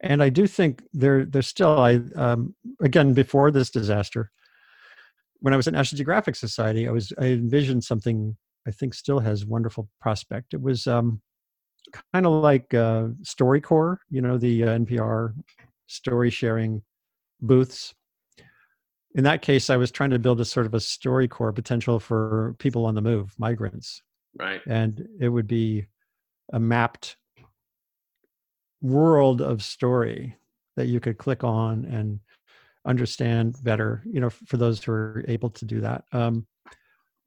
And I do think there's still, again, before this disaster, when I was at National Geographic Society, I envisioned something I think still has wonderful prospect. It was kind of like StoryCorps, you know, the NPR story sharing booths. In that case, I was trying to build a sort of a StoryCorps potential for people on the move, migrants. Right. And it would be a mapped world of story that you could click on and understand better, you know, for those who are able to do that.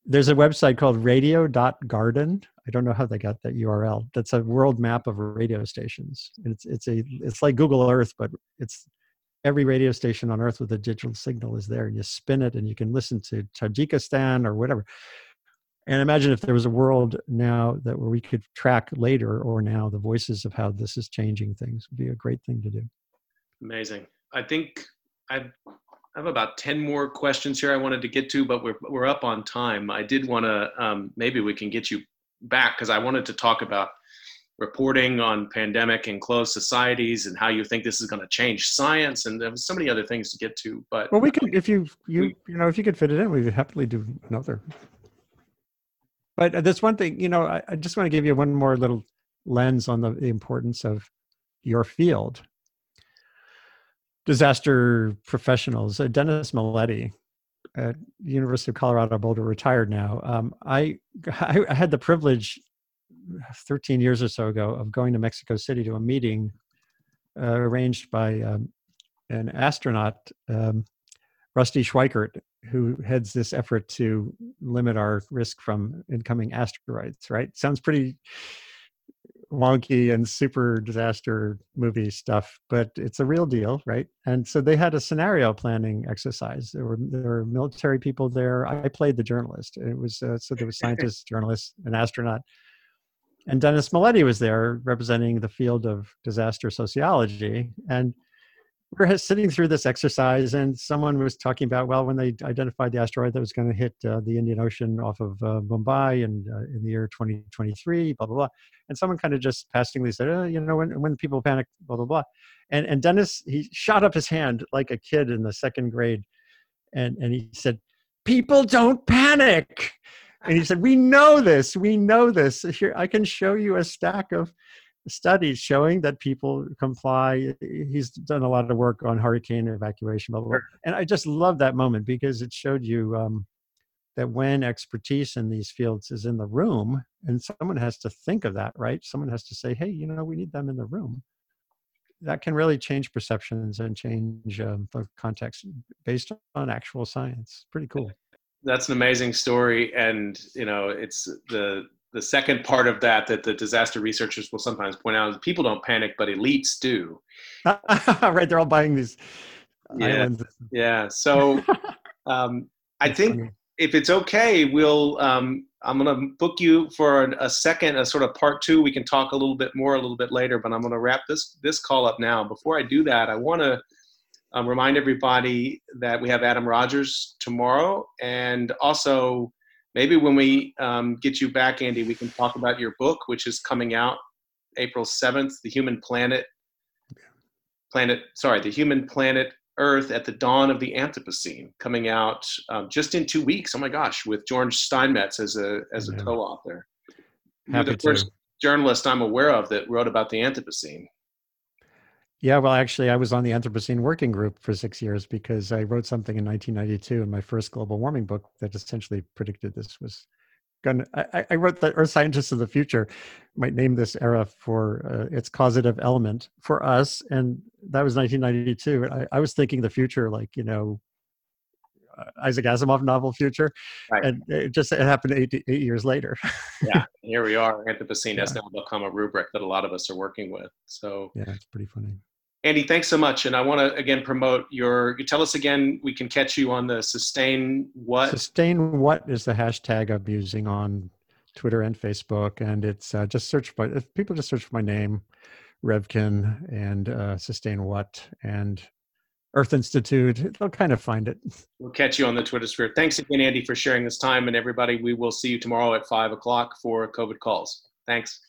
There's a website called radio.garden. I don't know how they got that URL. That's a world map of radio stations. And it's like Google Earth, but it's every radio station on Earth with a digital signal is there, and you spin it and you can listen to Tajikistan or whatever. And imagine if there was a world now that where we could track later or now the voices of how this is changing things. Would be a great thing to do. Amazing. I think I have about 10 more questions here I wanted to get to, but we're up on time. I did want to, maybe we can get you back, because I wanted to talk about reporting on pandemic and closed societies and how you think this is going to change science, and there was so many other things to get to. But well, we could, if if you could fit it in, we would happily do another. But that's one thing, you know, I just want to give you one more little lens on the importance of your field. Disaster professionals. Dennis Milletti at University of Colorado Boulder, retired now. I had the privilege 13 years or so ago of going to Mexico City to a meeting arranged by an astronaut, Rusty Schweikert, who heads this effort to limit our risk from incoming asteroids, right? Sounds pretty wonky and super disaster movie stuff, but it's a real deal, right? And so they had a scenario planning exercise. There were military people there. I played the journalist. It was so there was scientists, journalists, an astronaut, and Dennis Milletti was there representing the field of disaster sociology. And we're sitting through this exercise, and someone was talking about, well, when they identified the asteroid that was going to hit the Indian Ocean off of Mumbai in the year 2023, blah, blah, blah. And someone kind of just passingly said, you know, when people panic, blah, blah, blah. And Dennis, he shot up his hand like a kid in the second grade, and he said, people don't panic. And he said, we know this. Here, I can show you a stack of studies showing that people comply. He's done a lot of work on hurricane evacuation, blah, blah, blah. And I just love that moment, because it showed you that when expertise in these fields is in the room, and someone has to think of that, right? Someone has to say, hey, you know, we need them in the room. That can really change perceptions and change the context based on actual science. Pretty cool. That's an amazing story. And, you know, it's the second part of that the disaster researchers will sometimes point out is people don't panic, but elites do. Right. They're all buying these. Yeah. Yeah. So I think if it's okay, we'll, I'm going to book you for a sort of part two. We can talk a little bit more a little bit later, but I'm going to wrap this call up now. Before I do that, I want to remind everybody that we have Adam Rogers tomorrow, and also maybe when we get you back, Andy, we can talk about your book, which is coming out April 7th, The Human Planet Earth at the Dawn of the Anthropocene, coming out just in 2 weeks. Oh my gosh, with George Steinmetz as a co-author. You're the first journalist I'm aware of that wrote about the Anthropocene. Yeah, well, actually, I was on the Anthropocene Working Group for 6 years, because I wrote something in 1992 in my first global warming book that essentially predicted this was going to... I wrote that Earth Scientists of the Future might name this era for its causative element for us, and that was 1992. I was thinking the future like, you know, Isaac Asimov novel Future, right. And it happened eight years later. Yeah, here we are. Anthropocene has now become a rubric that a lot of us are working with. So yeah, it's pretty funny. Andy, thanks so much. And I want to, again, promote you tell us again, we can catch you on the Sustain What? Sustain What is the hashtag I'm using on Twitter and Facebook. And it's just search for my name, Revkin, and Sustain What, and Earth Institute. They'll kind of find it. We'll catch you on the Twitter sphere. Thanks again, Andy, for sharing this time. And everybody, we will see you tomorrow at 5:00 for COVID Calls. Thanks.